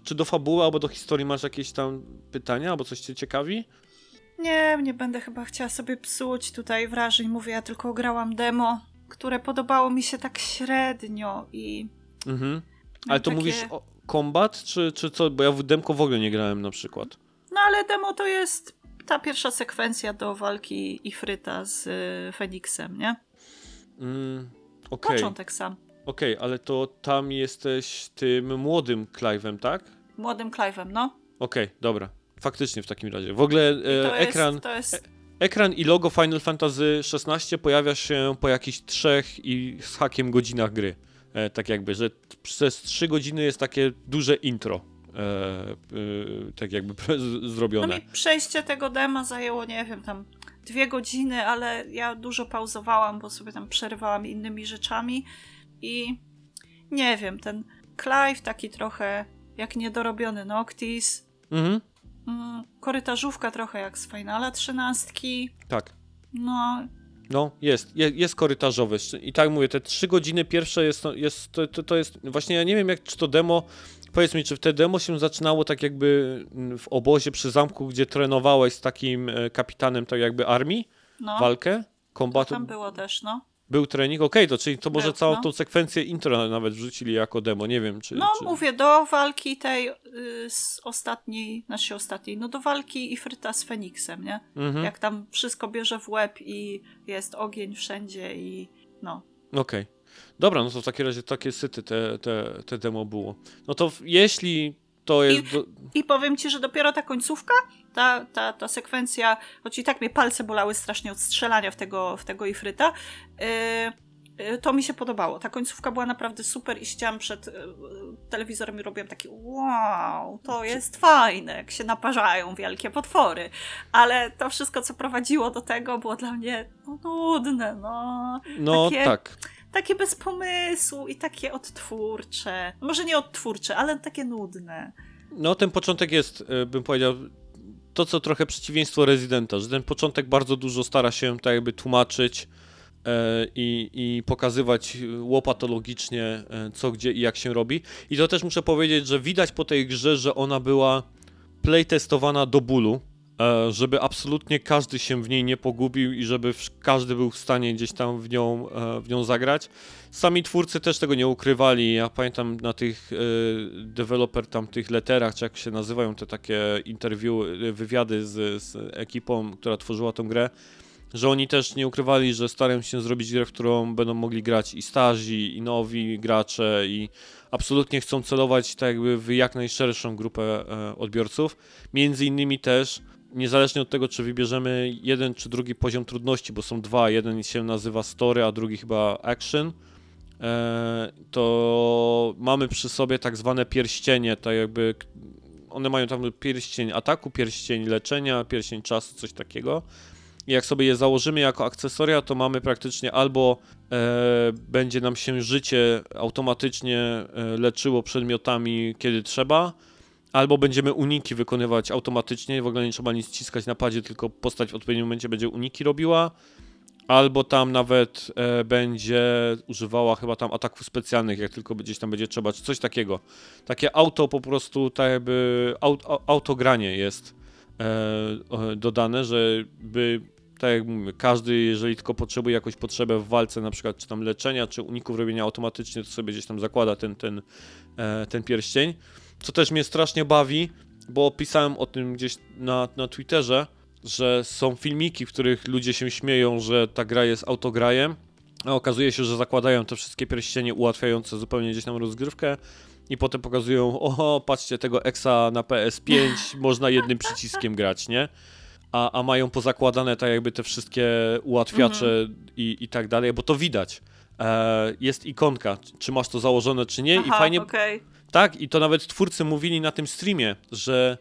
Czy do fabuły albo do historii masz jakieś tam pytania, albo coś cię ciekawi? Nie będę chyba chciała sobie psuć tutaj wrażeń. Mówię, ja tylko grałam demo, które podobało mi się tak średnio i... Mhm. Ale to takie... mówisz o kombat, czy co? Bo ja w demko w ogóle nie grałem na przykład. No ale demo to jest ta pierwsza sekwencja do walki Ifryta z Feniksem, nie? Początek sam. Okej, ale to tam jesteś tym młodym Clive'em, tak? młodym Clive'em, no. Okej, dobra. Faktycznie w takim razie. W ogóle ekran i logo Final Fantasy XVI pojawia się po jakichś 3 i z hakiem godzinach gry. Tak jakby, że przez 3 godziny jest takie duże intro. Tak jakby zrobione. No mi przejście tego dema zajęło, nie wiem, tam 2 godziny, ale ja dużo pauzowałam, bo sobie tam przerwałam innymi rzeczami i nie wiem, ten Clive taki trochę jak niedorobiony Noctis. Mhm. Korytarzówka trochę jak z Finala 13. Tak. No, jest korytarzowy. I tak mówię, te 3 godziny pierwsze to jest... Właśnie ja nie wiem, czy to demo... Powiedz mi, czy te demo się zaczynało tak jakby w obozie przy zamku, gdzie trenowałeś z takim kapitanem tak jakby armii? No. Walkę? Kombatu? Tam było też, no. Był trening? Okej, to czyli to może całą tą sekwencję intro nawet wrzucili jako demo, nie wiem czy... No mówię, do walki tej do walki Ifryta z Feniksem, nie? Mhm. Jak tam wszystko bierze w łeb i jest ogień wszędzie i no. Okej. Dobra, no to w takim razie takie syty te demo było. No to jeśli to jest... I powiem ci, że dopiero ta końcówka, ta sekwencja, choć i tak mnie palce bolały strasznie od strzelania w tego Ifryta, to mi się podobało. Ta końcówka była naprawdę super i siedziałam przed telewizorem i robiłam taki wow, to jest fajne, jak się naparzają wielkie potwory. Ale to wszystko, co prowadziło do tego, było dla mnie nudne. Takie bez pomysłu i takie odtwórcze. Może nie odtwórcze, ale takie nudne. No ten początek jest, bym powiedział, to co trochę przeciwieństwo Residenta, że ten początek bardzo dużo stara się tak jakby tłumaczyć i pokazywać łopatologicznie co, gdzie i jak się robi. I to też muszę powiedzieć, że widać po tej grze, że ona była playtestowana do bólu, żeby absolutnie każdy się w niej nie pogubił i żeby każdy był w stanie gdzieś tam w nią zagrać. Sami twórcy też tego nie ukrywali. Ja pamiętam na tych developer tamtych letterach, czy jak się nazywają te takie wywiady z ekipą, która tworzyła tą grę, że oni też nie ukrywali, że starają się zrobić grę, w którą będą mogli grać i starzy, i nowi gracze i absolutnie chcą celować tak jakby w jak najszerszą grupę odbiorców. Między innymi też niezależnie od tego, czy wybierzemy jeden czy drugi poziom trudności, bo są 2, jeden się nazywa Story, a drugi chyba Action, to mamy przy sobie tak zwane pierścienie, tak jakby one mają tam pierścień ataku, pierścień leczenia, pierścień czasu, coś takiego. I jak sobie je założymy jako akcesoria, to mamy praktycznie albo będzie nam się życie automatycznie leczyło przedmiotami, kiedy trzeba, albo będziemy uniki wykonywać automatycznie, w ogóle nie trzeba nic ciskać na padzie, tylko postać w odpowiednim momencie będzie uniki robiła, albo tam nawet będzie używała chyba tam ataków specjalnych, jak tylko gdzieś tam będzie trzeba, czy coś takiego. Takie auto po prostu, tak jakby autogranie jest dodane, żeby tak jak mówimy, każdy, jeżeli tylko potrzebuje jakąś potrzebę w walce, na przykład czy tam leczenia, czy uników robienia automatycznie, to sobie gdzieś tam zakłada ten pierścień. Co też mnie strasznie bawi, bo pisałem o tym gdzieś na Twitterze, że są filmiki, w których ludzie się śmieją, że ta gra jest autograjem, a okazuje się, że zakładają te wszystkie pierścienie ułatwiające zupełnie gdzieś tam rozgrywkę i potem pokazują, o, patrzcie, tego Exa na PS5 można jednym przyciskiem grać, nie? A mają pozakładane tak jakby te wszystkie ułatwiacze i tak dalej, bo to widać. Jest ikonka, czy masz to założone, czy nie. Aha, i fajnie. Okay. Tak, i to nawet twórcy mówili na tym streamie, że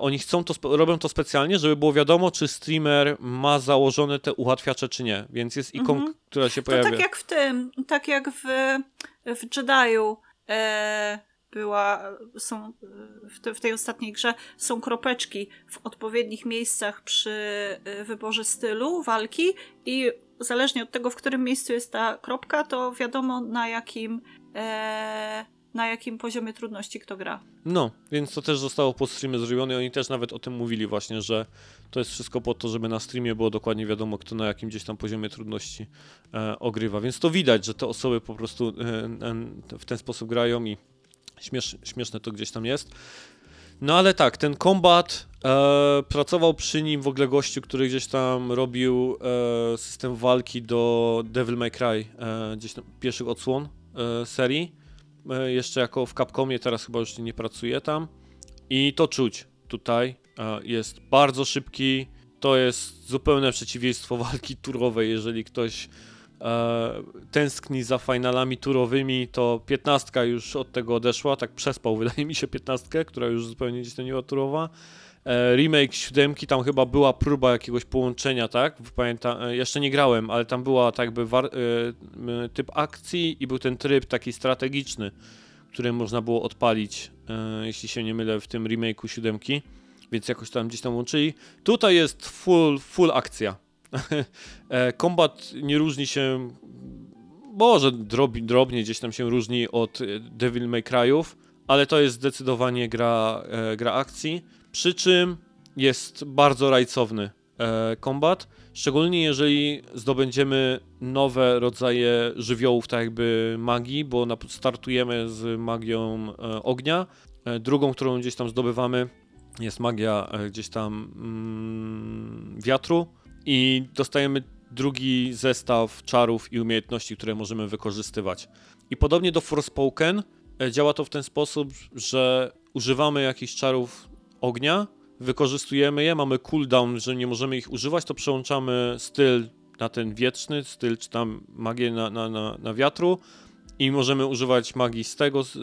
oni chcą robią to specjalnie, żeby było wiadomo, czy streamer ma założone te ułatwiacze, czy nie. Więc jest ikonka, która się pojawia. To tak jak w tym, tak jak w Jedi'u w tej ostatniej grze są kropeczki w odpowiednich miejscach przy wyborze stylu walki i zależnie od tego, w którym miejscu jest ta kropka, to wiadomo na jakim poziomie trudności kto gra. No, więc to też zostało po streamie zrobione i oni też nawet o tym mówili właśnie, że to jest wszystko po to, żeby na streamie było dokładnie wiadomo, kto na jakim gdzieś tam poziomie trudności ogrywa. Więc to widać, że te osoby po prostu w ten sposób grają i śmieszne to gdzieś tam jest. No ale tak, ten kombat, pracował przy nim w ogóle gościu, który gdzieś tam robił system walki do Devil May Cry, gdzieś tam pierwszych odsłon serii. Jeszcze jako w Capcomie, teraz chyba już nie pracuje tam. I to czuć tutaj. Jest bardzo szybki. To jest zupełne przeciwieństwo walki turowej. Jeżeli ktoś tęskni za finalami turowymi, to 15 już od tego odeszła. Tak przespał, wydaje mi się, 15, która już zupełnie nie była turowa. Remake 7, tam chyba była próba jakiegoś połączenia, tak? Pamiętam, jeszcze nie grałem, ale tam była tak jakby typ akcji i był ten tryb taki strategiczny, który można było odpalić, jeśli się nie mylę, w tym remake'u 7, więc jakoś tam gdzieś tam łączyli. Tutaj jest full akcja. Kombat nie różni się, może drobnie gdzieś tam się różni od Devil May Cry'ów, ale to jest zdecydowanie gra akcji, przy czym jest bardzo rajcowny kombat, szczególnie jeżeli zdobędziemy nowe rodzaje żywiołów, tak jakby magii, bo startujemy z magią ognia, drugą, którą gdzieś tam zdobywamy, jest magia gdzieś tam wiatru i dostajemy drugi zestaw czarów i umiejętności, które możemy wykorzystywać. I podobnie do Forspoken działa to w ten sposób, że używamy jakichś czarów ognia, wykorzystujemy je, mamy cooldown, że nie możemy ich używać, to przełączamy styl na ten wieczny, styl czy tam magię na wiatru i możemy używać magii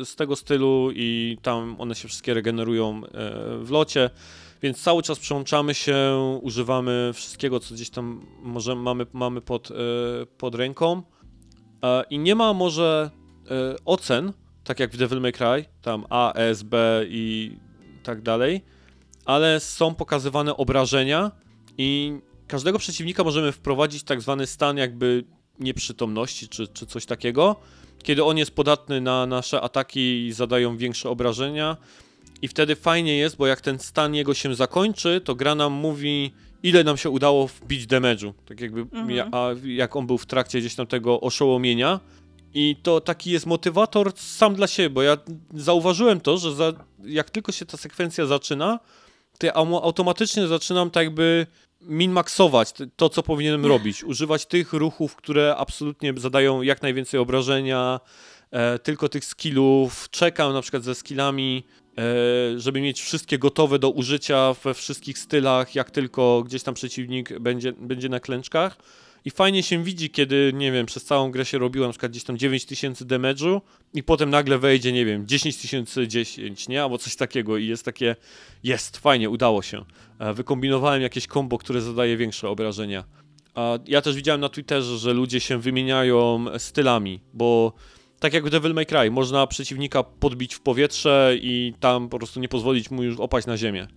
z tego stylu i tam one się wszystkie regenerują w locie, więc cały czas przełączamy się, używamy wszystkiego, co gdzieś tam może mamy pod ręką i nie ma może ocen, tak jak w Devil May Cry, tam A, S, B i tak dalej, ale są pokazywane obrażenia i każdego przeciwnika możemy wprowadzić tak zwany stan jakby nieprzytomności czy coś takiego, kiedy on jest podatny na nasze ataki i zadają większe obrażenia i wtedy fajnie jest, bo jak ten stan jego się zakończy, to gra nam mówi, ile nam się udało wbić damage'u, tak jakby jak on był w trakcie gdzieś tam tego oszołomienia. I to taki jest motywator sam dla siebie, bo ja zauważyłem to, że jak tylko się ta sekwencja zaczyna, to ja automatycznie zaczynam tak jakby min-maxować to, co powinienem robić. Używać tych ruchów, które absolutnie zadają jak najwięcej obrażenia, tylko tych skillów. Czekam na przykład ze skillami, żeby mieć wszystkie gotowe do użycia we wszystkich stylach, jak tylko gdzieś tam przeciwnik będzie na klęczkach. I fajnie się widzi, kiedy, nie wiem, przez całą grę się robiło na przykład gdzieś tam 9000 damage'u i potem nagle wejdzie, nie wiem, 10010, nie? Albo coś takiego i jest takie, fajnie, udało się. Wykombinowałem jakieś combo, które zadaje większe obrażenia. Ja też widziałem na Twitterze, że ludzie się wymieniają stylami, bo tak jak w Devil May Cry, można przeciwnika podbić w powietrze i tam po prostu nie pozwolić mu już opaść na ziemię.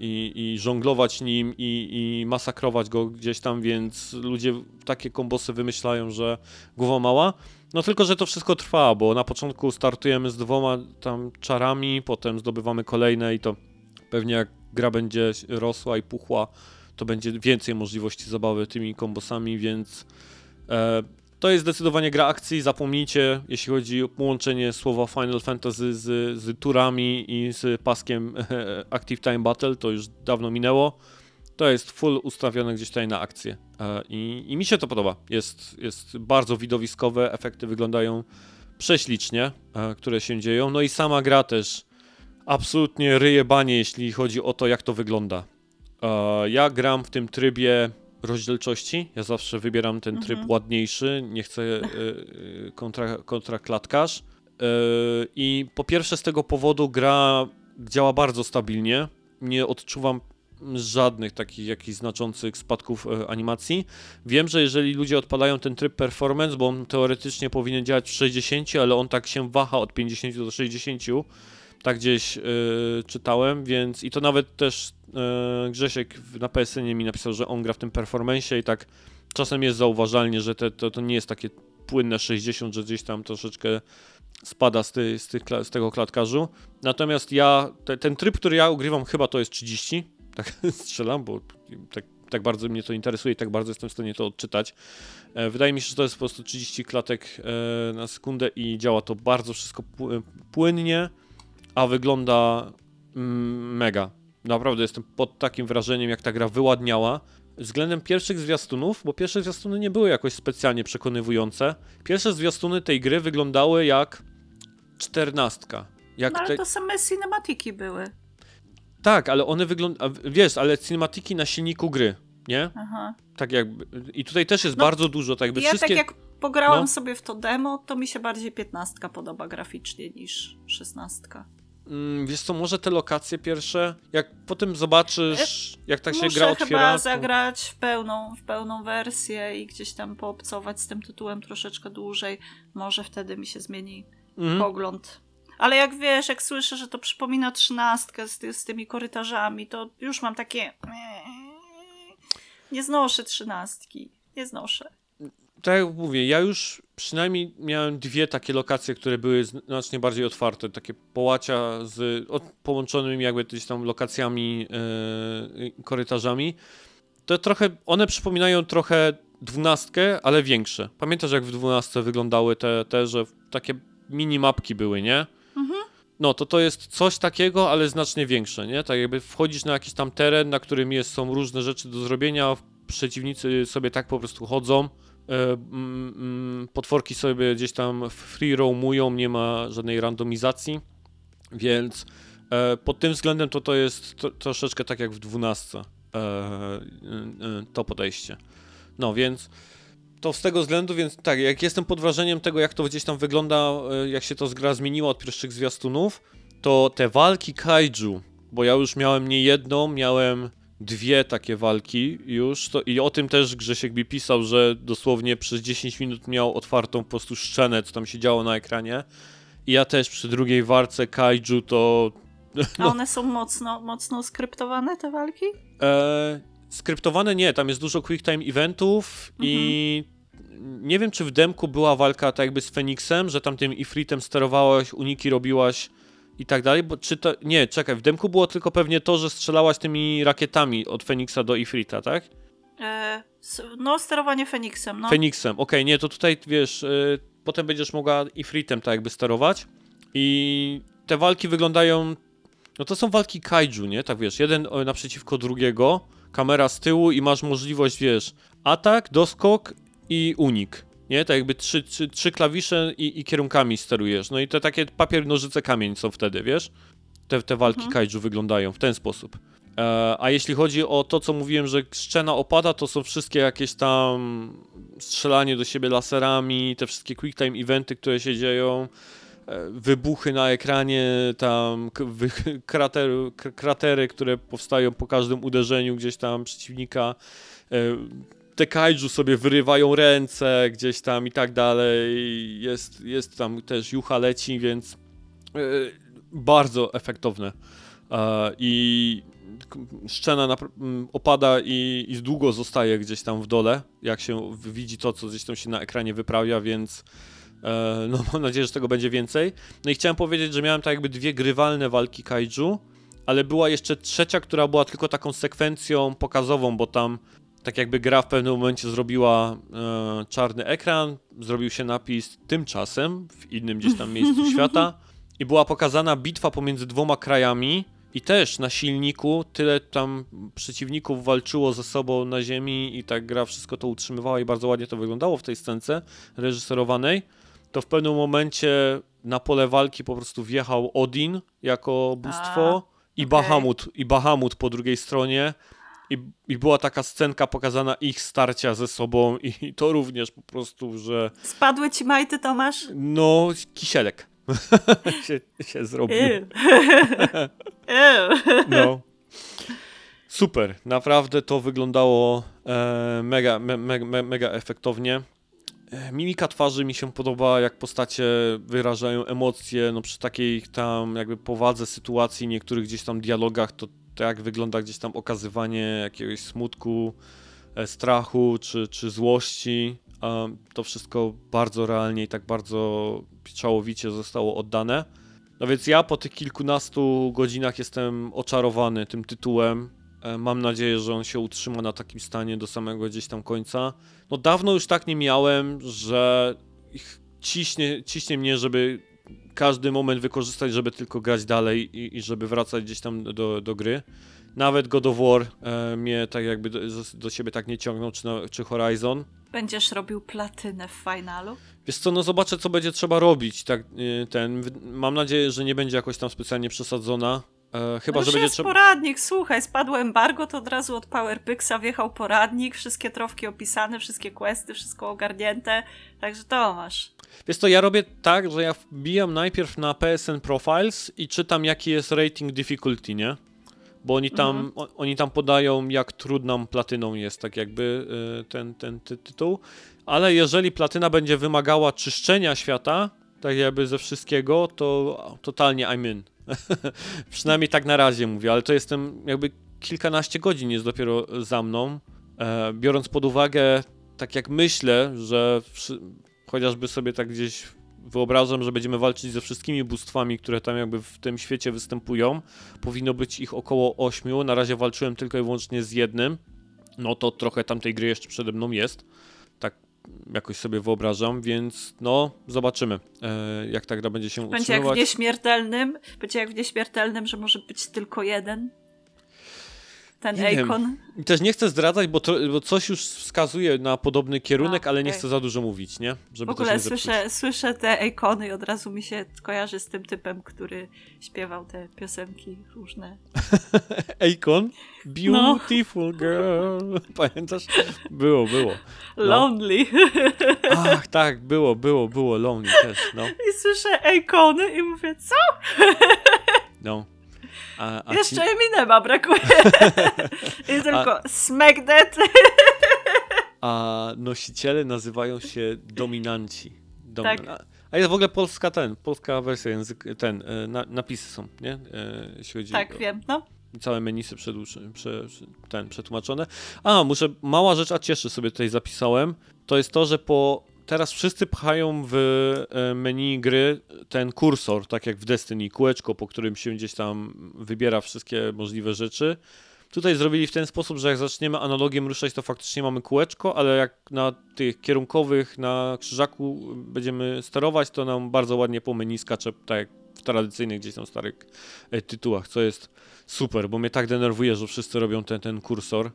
I żonglować nim i masakrować go gdzieś tam, więc ludzie takie kombosy wymyślają, że głowa mała. No tylko, że to wszystko trwa, bo na początku startujemy z 2 tam czarami, potem zdobywamy kolejne i to pewnie jak gra będzie rosła i puchła, to będzie więcej możliwości zabawy tymi kombosami, więc to jest zdecydowanie gra akcji. Zapomnijcie, jeśli chodzi o połączenie słowa Final Fantasy z turami i z paskiem Active Time Battle, to już dawno minęło. To jest full ustawione gdzieś tutaj na akcję i mi się to podoba. Jest bardzo widowiskowe, efekty wyglądają prześlicznie, które się dzieją. No i sama gra też absolutnie ryjebanie, jeśli chodzi o to, jak to wygląda. Ja gram w tym trybie rozdzielczości. Ja zawsze wybieram ten tryb ładniejszy, nie chcę kontra klatkarz. I po pierwsze z tego powodu gra działa bardzo stabilnie. Nie odczuwam żadnych takich jakichś znaczących spadków animacji. Wiem, że jeżeli ludzie odpalają ten tryb performance, bo on teoretycznie powinien działać w 60, ale on tak się waha od 50 do 60. Tak gdzieś czytałem, więc i to nawet też Grzesiek na PSN mi napisał, że on gra w tym performance'ie i tak czasem jest zauważalnie, że to nie jest takie płynne 60, że gdzieś tam troszeczkę spada z tego klatkarzu. Natomiast ja, ten tryb, który ja ugrywam, chyba to jest 30, tak strzelam, bo tak bardzo mnie to interesuje i tak bardzo jestem w stanie to odczytać. Wydaje mi się, że to jest po prostu 30 klatek na sekundę i działa to bardzo wszystko płynnie. A wygląda mega. Naprawdę jestem pod takim wrażeniem, jak ta gra wyładniała. Względem pierwszych zwiastunów, bo pierwsze zwiastuny nie były jakoś specjalnie przekonywujące. Pierwsze zwiastuny tej gry wyglądały jak 14. Jak no ale to same cinematiki były. Tak, ale one wyglądają, wiesz, ale cinematiki na silniku gry, nie? Aha. Tak jakby, i tutaj też jest bardzo dużo, tak jakby ja wszystkie... Ja tak jak pograłam sobie w to demo, to mi się bardziej 15 podoba graficznie niż 16. Wiesz co, może te lokacje pierwsze, jak potem zobaczysz, jak tak się gra otwiera... Muszę chyba zagrać w pełną wersję i gdzieś tam poobcować z tym tytułem troszeczkę dłużej. Może wtedy mi się zmieni pogląd. Ale jak wiesz, jak słyszę, że to przypomina 13 z tymi korytarzami, to już mam takie... Nie znoszę 13. Nie znoszę. Tak jak mówię, ja już przynajmniej miałem dwie takie lokacje, które były znacznie bardziej otwarte, takie połacia z połączonymi jakby gdzieś tam lokacjami, korytarzami. To trochę, one przypominają trochę 12, ale większe. Pamiętasz jak w 12 wyglądały te że takie mini mapki były, nie? Mhm. No to jest coś takiego, ale znacznie większe, nie? Tak jakby wchodzisz na jakiś tam teren, na którym są różne rzeczy do zrobienia, przeciwnicy sobie tak po prostu chodzą. Potworki sobie gdzieś tam free roamują, nie ma żadnej randomizacji, więc pod tym względem to jest troszeczkę tak jak w 12 to podejście. No więc to z tego względu, więc tak, jak jestem pod wrażeniem tego, jak to gdzieś tam wygląda, jak się to gra zmieniła od pierwszych zwiastunów, to te walki kaiju, bo ja już miałem nie jedną, miałem dwie takie walki już i o tym też Grzesiek mi pisał, że dosłownie przez 10 minut miał otwartą po prostu scenę, co tam się działo na ekranie i ja też przy drugiej walce kaiju to... A one są mocno skryptowane te walki? Skryptowane nie, tam jest dużo quick time eventów i nie wiem czy w demku była walka tak jakby z Feniksem, że tam tym Ifritem sterowałaś, uniki robiłaś i tak dalej, bo czy to... Nie, czekaj, w demku było tylko pewnie to, że strzelałaś tymi rakietami od Feniksa do Ifrita, tak? Sterowanie Feniksem, no. Feniksem, okej, nie, to tutaj, wiesz, potem będziesz mogła Ifritem tak jakby sterować i te walki wyglądają... No to są walki kaiju, nie? Tak, wiesz, jeden naprzeciwko drugiego, kamera z tyłu i masz możliwość, wiesz, atak, doskok i unik. Nie, tak jakby trzy klawisze i kierunkami sterujesz. No i te takie papier, nożyce, kamień są wtedy, wiesz? Te walki kaiju wyglądają w ten sposób. A jeśli chodzi o to, co mówiłem, że szczena opada, to są wszystkie jakieś tam strzelanie do siebie laserami, te wszystkie quick time eventy, które się dzieją, wybuchy na ekranie, tam kratery, które powstają po każdym uderzeniu gdzieś tam przeciwnika, te kaiju sobie wyrywają ręce gdzieś tam i tak dalej, jest tam też jucha leci, więc bardzo efektowne i szczena opada i długo zostaje gdzieś tam w dole, jak się widzi to, co gdzieś tam się na ekranie wyprawia, więc no mam nadzieję, że tego będzie więcej. No i chciałem powiedzieć, że miałem tak jakby dwie grywalne walki kaiju, ale była jeszcze trzecia, która była tylko taką sekwencją pokazową, bo tam tak jakby gra w pewnym momencie zrobiła czarny ekran, zrobił się napis tymczasem w innym gdzieś tam miejscu świata i była pokazana bitwa pomiędzy dwoma krajami i też na silniku tyle tam przeciwników walczyło ze sobą na ziemi i tak gra wszystko to utrzymywała i bardzo ładnie to wyglądało w tej scence reżyserowanej. To w pewnym momencie na pole walki po prostu wjechał Odin jako bóstwo Bahamut po drugiej stronie. I była taka scenka pokazana ich starcia ze sobą i to również po prostu, że... Spadły ci majty, Tomasz? No, kisielek się zrobił. No. Super, naprawdę to wyglądało mega efektownie. Mimika twarzy mi się podoba, jak postacie wyrażają emocje, no przy takiej tam jakby powadze sytuacji, niektórych gdzieś tam dialogach, to jak wygląda gdzieś tam okazywanie jakiegoś smutku, strachu czy złości. To wszystko bardzo realnie i tak bardzo pieczołowicie zostało oddane. No więc ja po tych kilkunastu godzinach jestem oczarowany tym tytułem. Mam nadzieję, że on się utrzyma na takim stanie do samego gdzieś tam końca. No dawno już tak nie miałem, że ciśnie mnie, żeby każdy moment wykorzystać, żeby tylko grać dalej i żeby wracać gdzieś tam do gry. Nawet God of War mnie tak jakby do siebie tak nie ciągnął, czy Horizon. Będziesz robił platynę w finalu? Wiesz co, no zobaczę, co będzie trzeba robić. Tak, mam nadzieję, że nie będzie jakoś tam specjalnie przesadzona. Chyba, no że będzie trzeba... poradnik, słuchaj, spadło embargo, to od razu od PowerPixa wjechał poradnik, wszystkie trofki opisane, wszystkie questy, wszystko ogarnięte, także to masz. Wiesz co, ja robię tak, że ja wbijam najpierw na PSN Profiles i czytam, jaki jest rating difficulty, nie? Bo oni tam, oni tam podają, jak trudną platyną jest, tak jakby ten tytuł, ale jeżeli platyna będzie wymagała czyszczenia świata, tak jakby ze wszystkiego, to totalnie I'm in. Przynajmniej tak na razie mówię, ale to jestem jakby kilkanaście godzin jest dopiero za mną, biorąc pod uwagę, tak jak myślę, że chociażby sobie tak gdzieś wyobrażam, że będziemy walczyć ze wszystkimi bóstwami, które tam jakby w tym świecie występują, powinno być ich około 8, na razie walczyłem tylko i wyłącznie z jednym, no to trochę tam tej gry jeszcze przede mną jest, tak jakoś sobie wyobrażam, więc no zobaczymy, jak ta gra będzie się utrzymywać. Będzie jak w Nieśmiertelnym, że może być tylko jeden. Ten Akon. Też nie chcę zdradzać, bo coś już wskazuje na podobny kierunek, ale nie chcę za dużo mówić, nie? Żeby w ogóle nie słyszę te Akony i od razu mi się kojarzy z tym typem, który śpiewał te piosenki różne. Akon? Beautiful girl. Pamiętasz? Było. No. Lonely. Ach, tak, było. Lonely też, no. I słyszę Akony i mówię, co? No. A jeszcze ci... Eminema brakuje. I tylko smack that. A nosiciele nazywają się dominanci. Tak. A jest w ogóle polska wersja języka, napisy są, nie? Jeśli chodzi tak, wiem, no. Całe menisy przetłumaczone. Mała rzecz, a cieszy sobie tutaj zapisałem. To jest to, że teraz wszyscy pchają w menu gry ten kursor, tak jak w Destiny, kółeczko, po którym się gdzieś tam wybiera wszystkie możliwe rzeczy. Tutaj zrobili w ten sposób, że jak zaczniemy analogiem ruszać, to faktycznie mamy kółeczko, ale jak na tych kierunkowych, na krzyżaku będziemy sterować, to nam bardzo ładnie po menu skacze, tak jak w tradycyjnych gdzieś tam starych tytułach, co jest super, bo mnie tak denerwuje, że wszyscy robią ten kursor.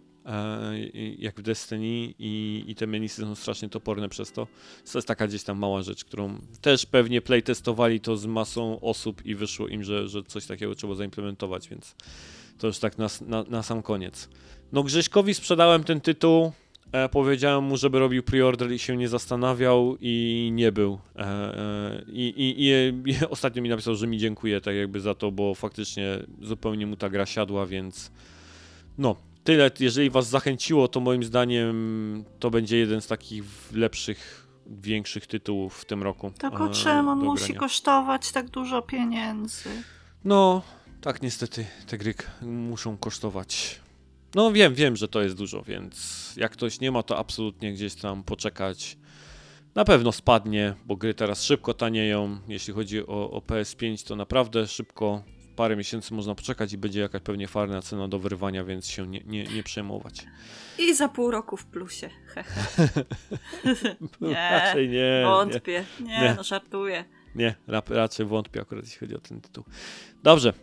Jak w Destiny i te menisy są strasznie toporne przez to. To jest taka gdzieś tam mała rzecz, którą też pewnie playtestowali to z masą osób i wyszło im, że coś takiego trzeba zaimplementować, więc to już tak na sam koniec. No Grześkowi sprzedałem ten tytuł, powiedziałem mu, żeby robił preorder i się nie zastanawiał i nie był. I ostatnio mi napisał, że mi dziękuję tak jakby za to, bo faktycznie zupełnie mu ta gra siadła, więc no. Tyle, jeżeli was zachęciło, to moim zdaniem to będzie jeden z takich lepszych, większych tytułów w tym roku. Tylko czemu on musi kosztować tak dużo pieniędzy? No, tak niestety te gry muszą kosztować. No wiem, że to jest dużo, więc jak ktoś nie ma, to absolutnie gdzieś tam poczekać. Na pewno spadnie, bo gry teraz szybko tanieją. Jeśli chodzi o PS5, to naprawdę szybko. Parę miesięcy można poczekać i będzie jakaś pewnie farna cena do wyrwania, więc się nie przejmować. I za pół roku w plusie. Nie, wątpię. Nie, no żartuję. Nie, raczej wątpię akurat, jeśli chodzi o ten tytuł. Dobrze.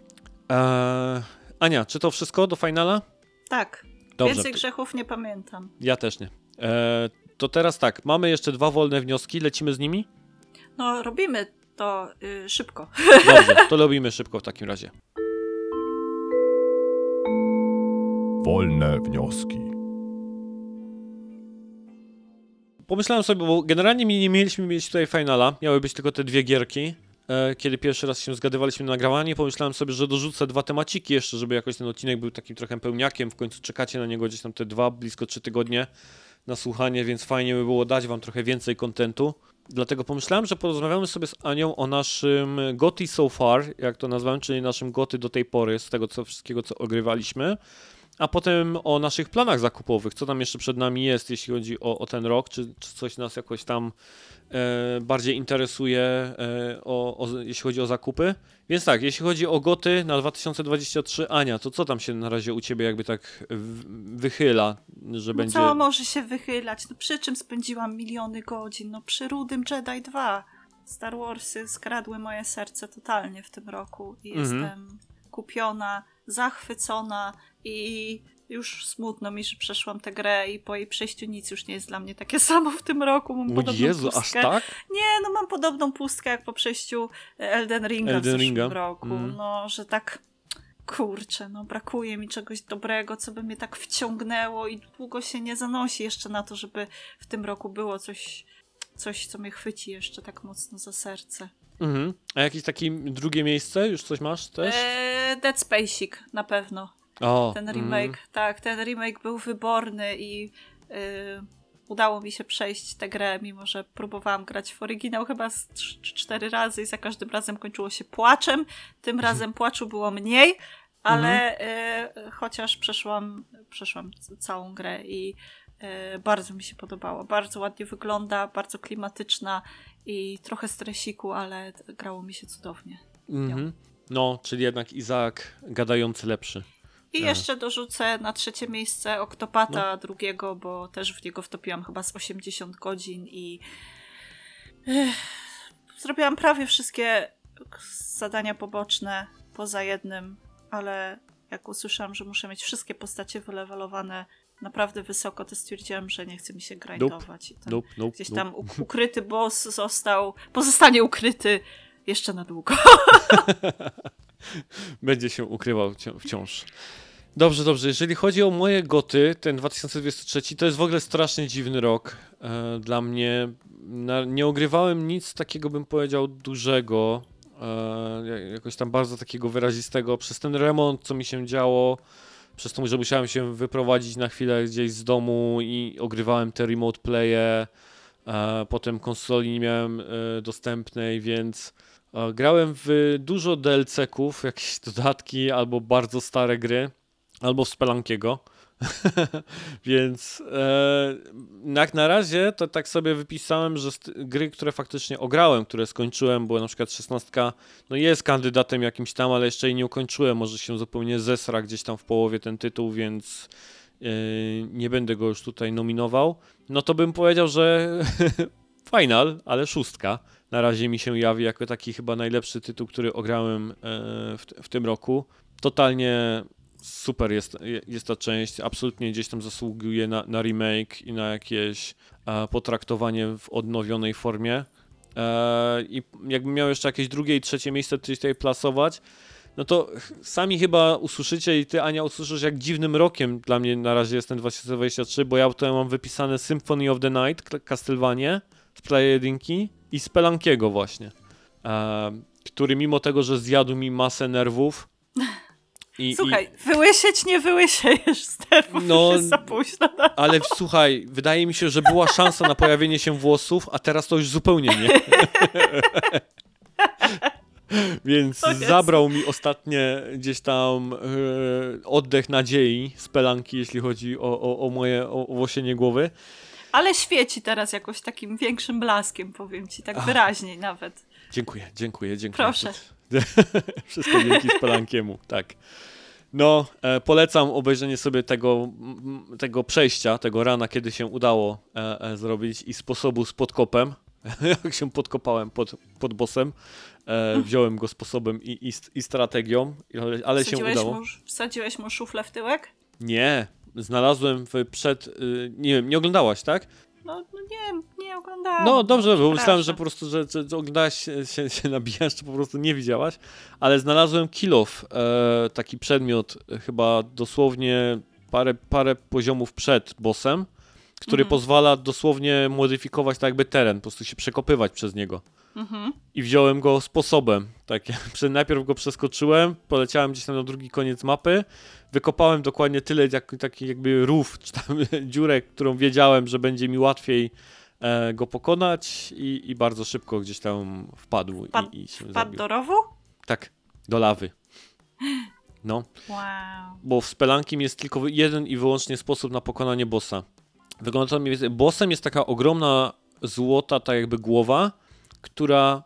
Ania, czy to wszystko do finala? Tak. Dobrze. Więcej grzechów nie pamiętam. Ja też nie. To teraz tak, mamy jeszcze 2 wolne wnioski, lecimy z nimi? No, robimy to szybko. Dobrze, to robimy szybko w takim razie. Wolne wnioski. Pomyślałem sobie, bo generalnie nie mieliśmy mieć tutaj finala, miały być tylko te 2 gierki. Kiedy pierwszy raz się zgadywaliśmy na nagrywanie, pomyślałem sobie, że dorzucę 2 temaciki jeszcze, żeby jakoś ten odcinek był takim trochę pełniakiem, w końcu czekacie na niego gdzieś tam te 2, blisko 3 tygodnie na słuchanie, więc fajnie by było dać wam trochę więcej kontentu. Dlatego pomyślałem, że porozmawiamy sobie z Anią o naszym goty so far, jak to nazwałem, czyli naszym goty do tej pory, z tego wszystkiego, co ogrywaliśmy, a potem o naszych planach zakupowych, co tam jeszcze przed nami jest, jeśli chodzi o ten rok, czy coś nas jakoś tam bardziej interesuje, jeśli chodzi o zakupy. Więc tak, jeśli chodzi o goty na 2023, Ania, to co tam się na razie u ciebie jakby tak wychyla, że będzie... Co może się wychylać? No przy czym spędziłam miliony godzin? No przy Rudym Jedi 2. Star Warsy skradły moje serce totalnie w tym roku i jestem kupiona, zachwycona i już smutno mi, że przeszłam tę grę i po jej przejściu nic już nie jest dla mnie takie samo w tym roku. Mam podobną pustkę. Aż tak? Nie, no mam podobną pustkę jak po przejściu Elden Ringa w zeszłym roku. No, że tak kurczę, no brakuje mi czegoś dobrego, co by mnie tak wciągnęło i długo się nie zanosi jeszcze na to, żeby w tym roku było coś co mnie chwyci jeszcze tak mocno za serce. Mhm. A jakieś takie drugie miejsce? Już coś masz też? Dead Space'ik na pewno. O, ten remake, tak, ten remake był wyborny i udało mi się przejść tę grę, mimo że próbowałam grać w oryginał chyba 4 razy i za każdym razem kończyło się płaczem. Tym razem płaczu było mniej, ale chociaż przeszłam całą grę i bardzo mi się podobała. Bardzo ładnie wygląda, bardzo klimatyczna i trochę stresiku, ale grało mi się cudownie. No, czyli jednak Izaak gadający lepszy. I jeszcze dorzucę na 3. miejsce Octopata 2, bo też w niego wtopiłam chyba z 80 godzin i zrobiłam prawie wszystkie zadania poboczne poza jednym, ale jak usłyszałam, że muszę mieć wszystkie postacie wylewelowane naprawdę wysoko, to stwierdziłam, że nie chce mi się grindować. Gdzieś tam ukryty boss pozostanie ukryty jeszcze na długo. Będzie się ukrywał wciąż. Dobrze. Jeżeli chodzi o moje goty, ten 2023 to jest w ogóle strasznie dziwny rok dla mnie. Nie ogrywałem nic takiego, bym powiedział, dużego, jakoś tam bardzo takiego wyrazistego. Przez ten remont, co mi się działo, przez to, że musiałem się wyprowadzić na chwilę gdzieś z domu i ogrywałem te remote playe. Potem konsoli nie miałem dostępnej, więc grałem w dużo DLC-ków, jakieś dodatki albo bardzo stare gry, albo w Spelankiego, więc jak na razie to tak sobie wypisałem, że gry, które faktycznie ograłem, które skończyłem, bo na przykład 16 no jest kandydatem jakimś tam, ale jeszcze jej nie ukończyłem, może się zupełnie zesra gdzieś tam w połowie ten tytuł, więc nie będę go już tutaj nominował, no to bym powiedział, że final, ale 6. Na razie mi się jawi jako taki chyba najlepszy tytuł, który ograłem w tym roku. Totalnie super jest ta część, absolutnie gdzieś tam zasługuje na remake i na jakieś potraktowanie w odnowionej formie. I jakbym miał jeszcze jakieś drugie i 3. miejsce tutaj plasować, no to sami chyba usłyszycie i ty, Ania, usłyszysz, jak dziwnym rokiem dla mnie na razie jest ten 2023, bo ja tutaj mam wypisane Symphony of the Night, Castlevania, z Playa 1 i Spelankiego właśnie, który mimo tego, że zjadł mi masę nerwów... Słuchaj, wyłysieć nie wyłysiejesz z nerwów, no, jest za późno. Ale słuchaj, wydaje mi się, że była szansa na pojawienie się włosów, a teraz to już zupełnie nie. Więc zabrał mi ostatnie gdzieś tam oddech nadziei Spelanki, jeśli chodzi o moje owłosienie głowy. Ale świeci teraz jakoś takim większym blaskiem, powiem ci, tak wyraźniej nawet. Dziękuję. Proszę. Wszystko dzięki Spelankiemu, tak. No, polecam obejrzenie sobie tego przejścia, tego rana, kiedy się udało zrobić i sposobu z podkopem. Jak się podkopałem pod bossem, wziąłem go sposobem i strategią, ale się udało. Wsadziłeś mu szuflę w tyłek? Nie. Znalazłem nie wiem, nie oglądałaś, tak? No nie oglądałam. No dobrze, bo myślałem, że po prostu, że oglądałaś, się nabijasz, czy po prostu nie widziałaś, ale znalazłem kilof, taki przedmiot chyba dosłownie parę poziomów przed bossem, który pozwala dosłownie modyfikować tak jakby teren, po prostu się przekopywać przez niego. I wziąłem go sposobem. Tak, najpierw go przeskoczyłem, poleciałem gdzieś tam na drugi koniec mapy, wykopałem dokładnie tyle, taki jakby rów, czy tam dziurek, którą wiedziałem, że będzie mi łatwiej go pokonać i bardzo szybko gdzieś tam wpadł. Wpadł do rowu? Tak, do lawy. No. Wow. Bo w Spelankim jest tylko jeden i wyłącznie sposób na pokonanie bossa. Wygląda to mniej więcej. Bossem jest taka ogromna złota, tak jakby głowa, która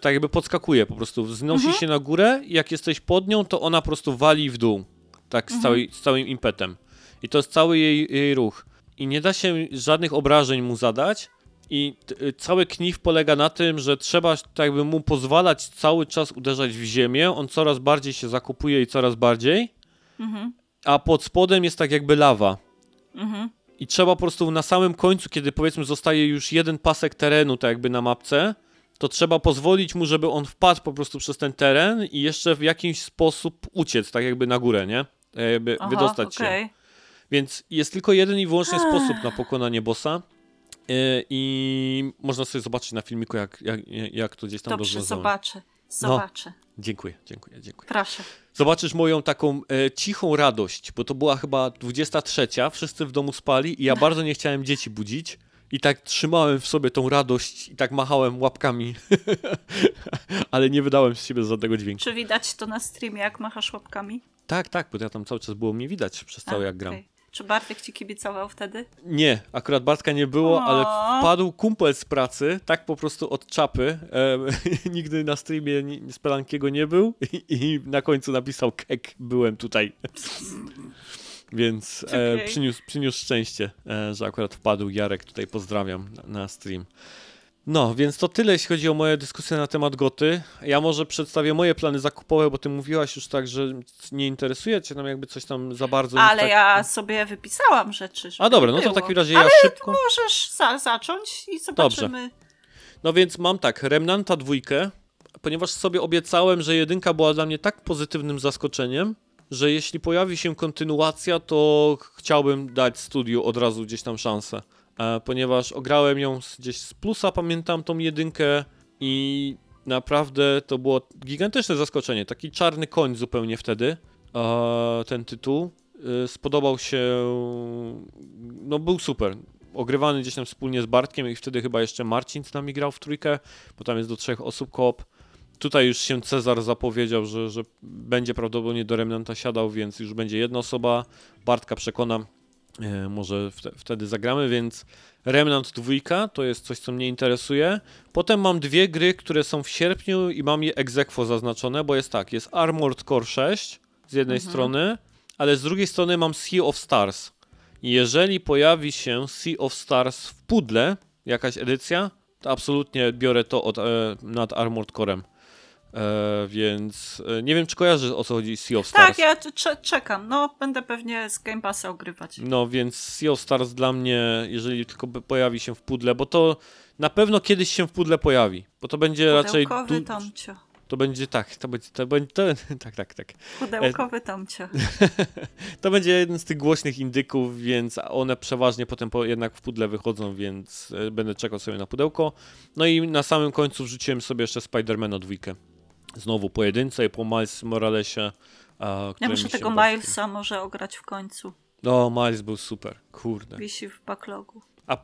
tak jakby podskakuje po prostu, wznosi się na górę i jak jesteś pod nią, to ona po prostu wali w dół, tak z całym impetem. I to jest cały jej ruch. I nie da się żadnych obrażeń mu zadać i cały knif polega na tym, że trzeba tak jakby mu pozwalać cały czas uderzać w ziemię, on coraz bardziej się zakopuje i coraz bardziej, a pod spodem jest tak jakby lawa. I trzeba po prostu na samym końcu, kiedy powiedzmy zostaje już jeden pasek terenu tak jakby na mapce, to trzeba pozwolić mu, żeby on wpadł po prostu przez ten teren i jeszcze w jakiś sposób uciec, tak jakby na górę, nie? Jakby wydostać się. Więc jest tylko jeden i wyłącznie sposób na pokonanie bossa i można sobie zobaczyć na filmiku, jak to gdzieś tam rozwiązałem. Zobaczę. No. Dziękuję. Proszę. Zobaczysz moją taką cichą radość, bo to była chyba 23, wszyscy w domu spali i ja bardzo nie chciałem dzieci budzić. I tak trzymałem w sobie tą radość i tak machałem łapkami, ale nie wydałem z siebie za tego dźwięku. Czy widać to na streamie, jak machasz łapkami? Tak, bo ja tam cały czas było mnie widać przez cały jak gram. Okay. Czy Bartek ci kibicował wtedy? Nie, akurat Bartka nie było, ale wpadł kumpel z pracy, tak po prostu od czapy. Nigdy na streamie Spelankiego nie był i na końcu napisał kek, byłem tutaj. Więc przyniósł szczęście, że akurat wpadł Jarek, tutaj pozdrawiam na stream. No, więc to tyle, jeśli chodzi o moje dyskusje na temat goty. Ja może przedstawię moje plany zakupowe, bo ty mówiłaś już tak, że nie interesuje cię tam jakby coś tam za bardzo. Ale tak... ja sobie wypisałam rzeczy. A dobra, no to w takim razie ja szybko... Ale możesz zacząć i zobaczymy. Dobrze. No więc mam tak, Remnanta 2, ponieważ sobie obiecałem, że 1 była dla mnie tak pozytywnym zaskoczeniem, że jeśli pojawi się kontynuacja, to chciałbym dać studiu od razu gdzieś tam szansę, ponieważ ograłem ją gdzieś z plusa, pamiętam tą 1 i naprawdę to było gigantyczne zaskoczenie, taki czarny koń zupełnie wtedy, ten tytuł, spodobał się, no był super, ogrywany gdzieś tam wspólnie z Bartkiem i wtedy chyba jeszcze Marcin z nami grał w 3, bo tam jest do 3 osób co-op. Tutaj już się Cezar zapowiedział, że będzie prawdopodobnie do Remnanta siadał, więc już będzie 1 osoba. Bartka przekonam, może wtedy zagramy, więc Remnant 2 to jest coś, co mnie interesuje. Potem mam 2 gry, które są w sierpniu i mam je ex aequo zaznaczone, bo jest tak, jest Armored Core 6 z jednej strony, ale z drugiej strony mam Sea of Stars. Jeżeli pojawi się Sea of Stars w pudle, jakaś edycja, to absolutnie biorę to nad Armored Corem. Więc nie wiem, czy kojarzysz, o co chodzi Sea of Stars. Tak, ja czekam. No, będę pewnie z Game Passa ogrywać. No, więc Sea of Stars dla mnie, jeżeli tylko pojawi się w pudle, bo to na pewno kiedyś się w pudle pojawi, bo to będzie raczej... Pudełkowy Tomcio. To będzie tak, to będzie. Pudełkowy Tomcio. To będzie jeden z tych głośnych indyków, więc one przeważnie potem jednak w pudle wychodzą, więc będę czekał sobie na pudełko. No i na samym końcu wrzuciłem sobie jeszcze Spider-Mana 2. Znowu po 1 i po Miles Moralesie. Ja muszę tego Milesa może ograć w końcu. No, Miles był super, kurde. Wisi w backlogu. A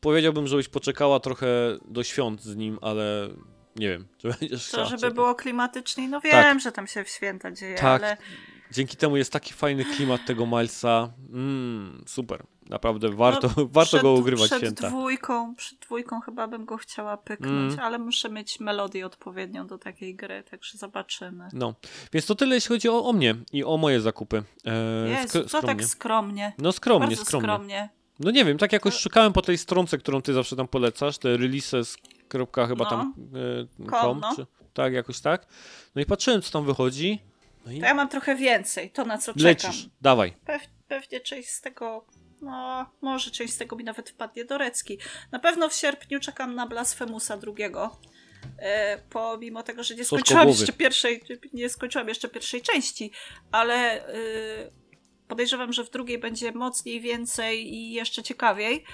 powiedziałbym, żebyś poczekała trochę do świąt z nim, ale... Nie wiem, czy będziesz chciała. To, żeby było klimatycznie, no wiem, tak. Że tam się w święta dzieje, tak. Ale... Dzięki temu jest taki fajny klimat tego Milesa. Super. Naprawdę warto go ogrywać w święta. Przed dwójką chyba bym go chciała pyknąć, ale muszę mieć melodię odpowiednią do takiej gry, także zobaczymy. No, więc to tyle, jeśli chodzi o mnie i o moje zakupy. Skromnie. No skromnie. No nie wiem, tak jakoś szukałem po tej stronce, którą ty zawsze tam polecasz, te releases... tak, jakoś tak. No i patrzyłem, co tam wychodzi. No i... To ja mam trochę więcej, to na co czekam. Dawaj. Pewnie część z tego, może część z tego mi nawet wpadnie do recki. Na pewno w sierpniu czekam na Blasfemusa 2. Pomimo tego, że nie skończyłam jeszcze pierwszej części, ale podejrzewam, że w drugiej będzie mocniej, więcej i jeszcze ciekawiej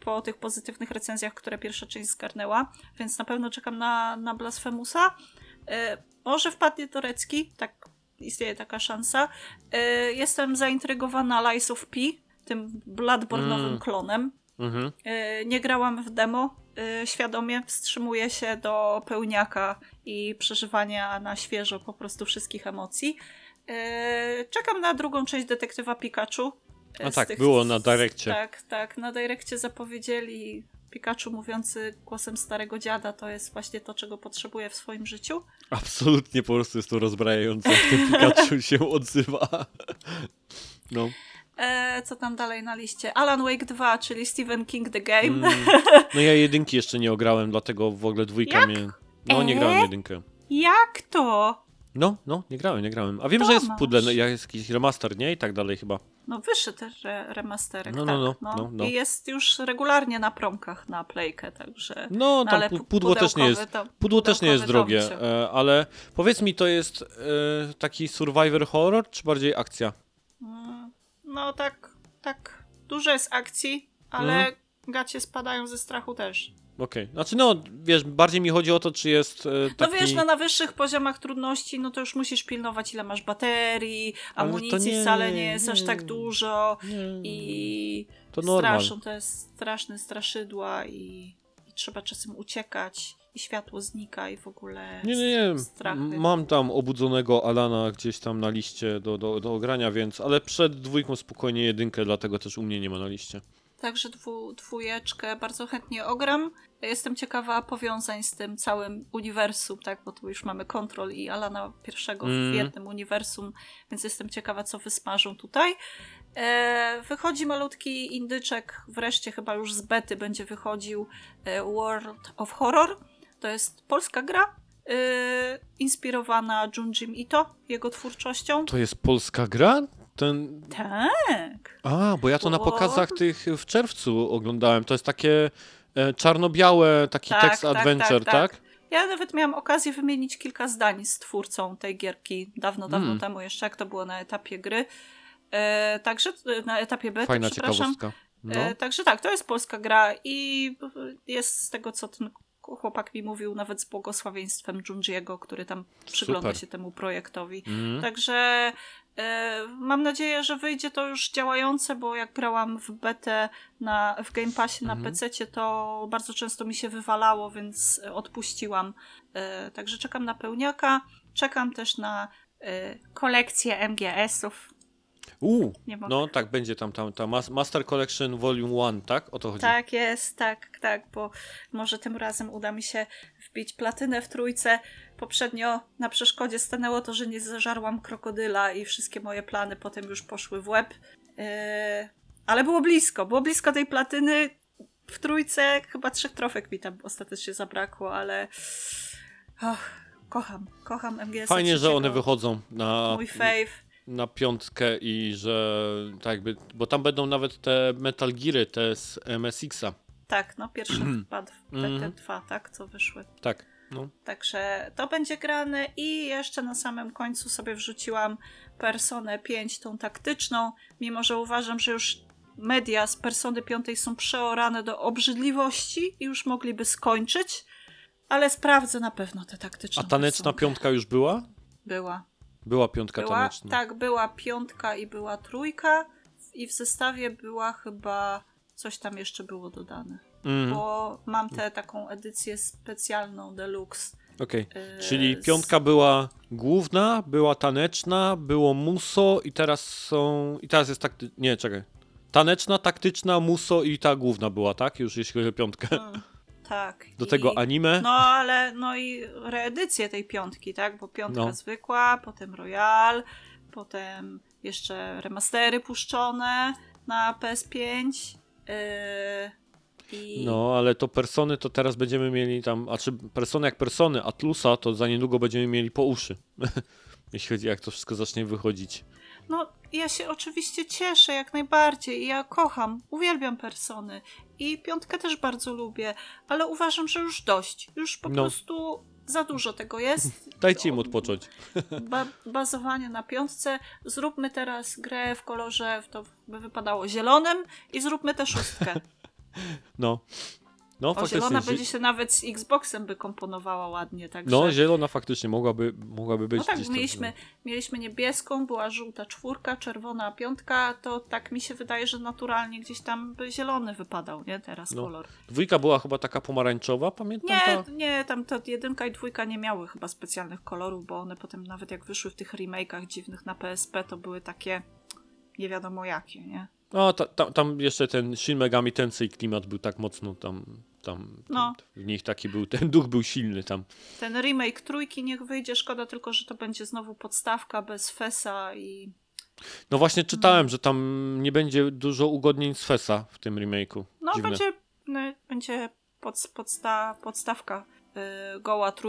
po tych pozytywnych recenzjach, które pierwsza część zgarnęła, więc na pewno czekam na Blasfemusa. Może wpadnie Torecki, tak istnieje taka szansa. Jestem zaintrygowana Lies of P, tym Bloodborne'owym klonem. Nie grałam w demo, świadomie wstrzymuję się do pełniaka i przeżywania na świeżo po prostu wszystkich emocji. Czekam na drugą część Detektywa Pikachu. Było na Direkcie. Tak, na Direkcie zapowiedzieli Pikachu mówiący głosem starego dziada. To jest właśnie to, czego potrzebuję w swoim życiu. Absolutnie, po prostu jest to rozbrajające, jak ten Pikachu się odzywa. No. Co tam dalej na liście? Alan Wake 2, czyli Stephen King The Game. No ja 1 jeszcze nie ograłem, dlatego w ogóle 2 mnie... No nie grałem 1. Jak to? No, nie grałem. A wiem, to że jest w pudle, jest jakiś remaster, nie? I tak dalej chyba. No wyższy też remasterek, No. I jest już regularnie na promkach na Playkę, także... No, tam pudło też nie jest, drogie, ale powiedz mi, to jest taki survivor horror, czy bardziej akcja? No tak, dużo jest akcji, ale gacie spadają ze strachu też. Okej, znaczy wiesz, bardziej mi chodzi o to, czy jest taki... No wiesz, na wyższych poziomach trudności, to już musisz pilnować, ile masz baterii, amunicji wcale nie jest aż tak dużo i to jest straszne straszydła i trzeba czasem uciekać i światło znika i w ogóle strach. Mam tam obudzonego Alana gdzieś tam na liście do grania, więc, ale przed dwójką spokojnie jedynkę, dlatego też u mnie nie ma na liście. Także dwójeczkę bardzo chętnie ogram. Jestem ciekawa powiązań z tym całym uniwersum, tak? Bo tu już mamy Control i Alana pierwszego w jednym uniwersum, więc jestem ciekawa, co wysmażą tutaj. Wychodzi malutki indyczek, wreszcie chyba już z bety będzie wychodził World of Horror. To jest polska gra, inspirowana Junji'm Ito, jego twórczością. To jest polska gra? Tak. A, bo ja to na pokazach tych w czerwcu oglądałem. To jest takie czarno-białe, taki tekst adventure, tak? Ja nawet miałam okazję wymienić kilka zdań z twórcą tej gierki dawno temu jeszcze, jak to było na etapie gry. Także na etapie bety, fajna ciekawostka. Także tak, to jest polska gra i jest z tego, co ten chłopak mi mówił, nawet z błogosławieństwem Junji'ego, który tam przygląda się temu projektowi. Także... Mam nadzieję, że wyjdzie to już działające, bo jak grałam w betę w Game Passie na PC-cie, to bardzo często mi się wywalało, więc odpuściłam. Także czekam na pełniaka, czekam też na kolekcję MGS-ów. Tak, będzie tam Master Collection Volume 1, tak? O to chodzi. Tak jest, tak, bo może tym razem uda mi się wbić platynę w trójce. Poprzednio na przeszkodzie stanęło to, że nie zażarłam krokodyla i wszystkie moje plany potem już poszły w łeb. Ale było blisko tej platyny w trójce. Chyba 3 trofek mi tam ostatecznie zabrakło, ale... kocham MGS. Fajnie, że one wychodzą na... Mój fave. Na 5 i że tak jakby, bo tam będą nawet te Metal Geary, te z MSX-a. Tak, pierwszy wpadł te 2, tak, co wyszły. Tak. Także to będzie grane i jeszcze na samym końcu sobie wrzuciłam Personę 5, tą taktyczną, mimo że uważam, że już media z Persony 5 są przeorane do obrzydliwości i już mogliby skończyć, ale sprawdzę na pewno tę taktyczną. A taneczna piątka już była? Była piątka taneczna. Tak, była piątka i była trójka i w zestawie była chyba coś tam jeszcze było dodane. Bo mam taką edycję specjalną, deluxe. Okej. Czyli piątka była główna, była taneczna, było muso i teraz są... I teraz jest taneczna, taktyczna, muso i ta główna była, tak? Już jeśli chodzi o piątkę. Tak. Do tego anime. I reedycję tej piątki, tak? Bo piątka zwykła, potem Royal, potem jeszcze remastery puszczone na PS5. Ale to Persony to teraz będziemy mieli tam, a czy Persony, Atlusa, to za niedługo będziemy mieli po uszy. Jeśli chodzi, jak to wszystko zacznie wychodzić. Ja się oczywiście cieszę jak najbardziej i ja kocham, uwielbiam Persony i piątkę też bardzo lubię, ale uważam, że już dość, już po prostu za dużo tego jest. Dajcie im odpocząć. Bazowanie na piątce, zróbmy teraz grę w kolorze, to by wypadało zielonym i zróbmy tę 6. Zielona będzie się nawet z Xboxem by komponowała ładnie. Także... zielona faktycznie mogłaby być. Mieliśmy niebieską, była żółta 4, czerwona 5, to tak mi się wydaje, że naturalnie gdzieś tam by zielony wypadał, nie? Teraz kolor. 2 była chyba taka pomarańczowa, pamiętam? Nie, tam to 1 i 2 nie miały chyba specjalnych kolorów, bo one potem nawet jak wyszły w tych remake'ach dziwnych na PSP, to były takie nie wiadomo jakie, nie? Tam jeszcze ten Shin Megami Tensei klimat był tak mocno tam w nich taki był, ten duch był silny tam. Ten remake 3 niech wyjdzie, szkoda tylko, że to będzie znowu podstawka bez Fesa i... właśnie czytałem, że tam nie będzie dużo ugodnień z Fesa w tym remake'u. Dziwne. Będzie podstawka goła 3.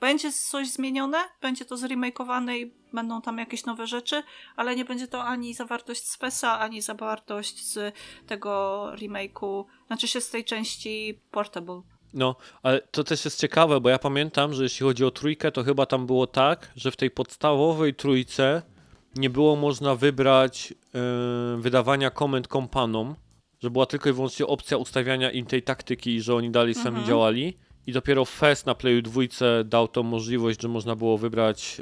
Będzie coś zmienione, będzie to zremake'owane i będą tam jakieś nowe rzeczy, ale nie będzie to ani zawartość z PES-a, ani zawartość z tego remake'u, znaczy się z tej części Portable. No, ale to też jest ciekawe, bo ja pamiętam, że jeśli chodzi o trójkę, to chyba tam było tak, że w tej podstawowej trójce nie było można wybrać wydawania komend kompanom, że była tylko i wyłącznie opcja ustawiania im tej taktyki i że oni dalej sami działali. I dopiero FES na Playu 2 dał tą możliwość, że można było wybrać,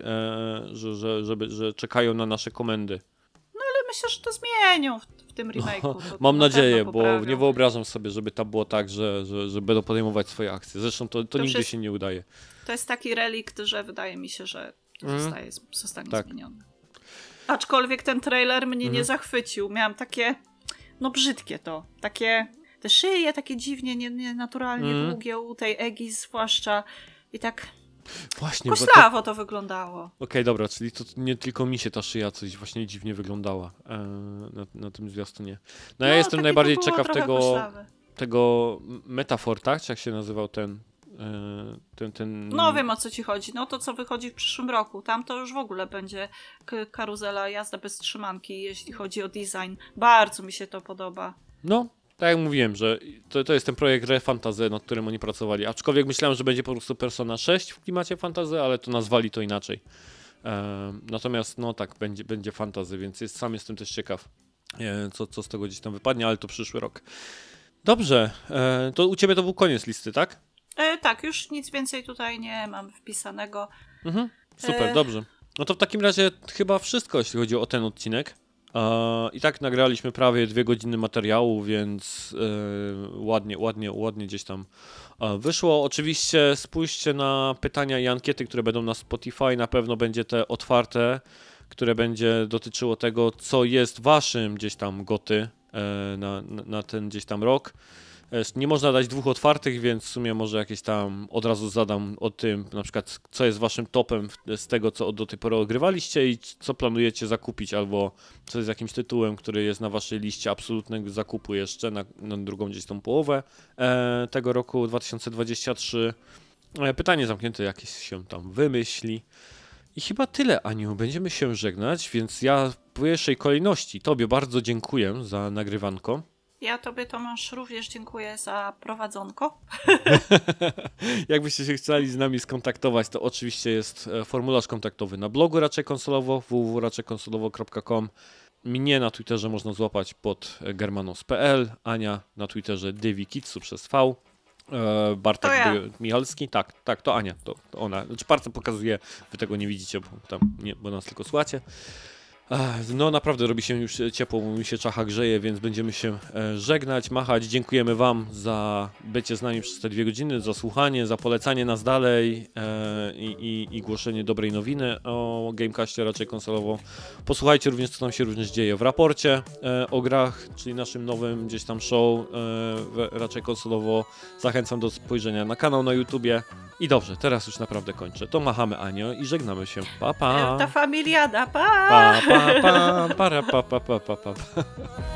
że czekają na nasze komendy. No ale myślę, że to zmienią w tym remake'u. Mam nadzieję, bo nie wyobrażam sobie, żeby tam było tak, że będą podejmować swoje akcje. Zresztą to nigdy się nie udaje. To jest taki relikt, że wydaje mi się, że zostanie zmieniony. Aczkolwiek ten trailer mnie nie zachwycił. Miałam takie, brzydkie to, takie... Te szyje takie dziwnie, nienaturalnie długie u tej Egi zwłaszcza i tak właśnie, koślawo to wyglądało. Okej, dobra, czyli to nie tylko mi się ta szyja coś właśnie dziwnie wyglądała na tym zwiastunie. No ja jestem najbardziej ciekaw tego Metafor, tak? Czy jak się nazywał ten... No wiem o co ci chodzi, no to co wychodzi w przyszłym roku. Tam to już w ogóle będzie karuzela, jazda bez trzymanki, jeśli chodzi o design. Bardzo mi się to podoba. No. Tak jak mówiłem, że to jest ten projekt Fantasy, nad którym oni pracowali. Aczkolwiek myślałem, że będzie po prostu Persona 6 w klimacie Fantasy, ale to nazwali to inaczej. Natomiast będzie Fantasy, więc sam jestem też ciekaw, co z tego gdzieś tam wypadnie, ale to przyszły rok. Dobrze, to u ciebie to był koniec listy, tak? Tak, już nic więcej tutaj nie mam wpisanego. Super, dobrze. No to w takim razie chyba wszystko, jeśli chodzi o ten odcinek. I tak nagraliśmy prawie 2 godziny materiału, więc ładnie gdzieś tam wyszło. Oczywiście spójrzcie na pytania i ankiety, które będą na Spotify. Na pewno będzie te otwarte, które będzie dotyczyło tego, co jest waszym gdzieś tam goty na ten gdzieś tam rok. Nie można dać 2 otwartych, więc w sumie może jakieś tam od razu zadam o tym, na przykład co jest waszym topem z tego, co do tej pory ogrywaliście i co planujecie zakupić, albo co jest jakimś tytułem, który jest na waszej liście absolutnego zakupu jeszcze na drugą gdzieś tą połowę tego roku 2023. Pytanie zamknięte jakieś się tam wymyśli. I chyba tyle, Aniu, będziemy się żegnać, więc ja w pierwszej kolejności tobie bardzo dziękuję za nagrywanko. Ja tobie, Tomasz, również dziękuję za prowadzonko. Jakbyście się chcieli z nami skontaktować, to oczywiście jest formularz kontaktowy na blogu Raczej Konsolowo, www.raczejkonsolowo.com. Mnie na Twitterze można złapać pod germanos.pl, Ania na Twitterze dyvikitsu przez V, Bartek Michalski, tak, to Ania, to ona. Znaczy bardzo pokazuje, wy tego nie widzicie, bo nas tylko słuchacie. No naprawdę robi się już ciepło, bo mi się czacha grzeje, więc będziemy się żegnać, machać. Dziękujemy wam za bycie z nami przez te 2 godziny, za słuchanie, za polecanie nas dalej i głoszenie dobrej nowiny o Gamecastie Raczej Konsolowo. Posłuchajcie również, co tam się również dzieje w raporcie o grach, czyli naszym nowym gdzieś tam show Raczej Konsolowo. Zachęcam do spojrzenia na kanał na YouTubie. I dobrze, teraz już naprawdę kończę. To machamy, Anio, i żegnamy się. Pa, pa. Ta familiada, pa! Pa, pa, pa, para, pa, pa, pa, pa, pa.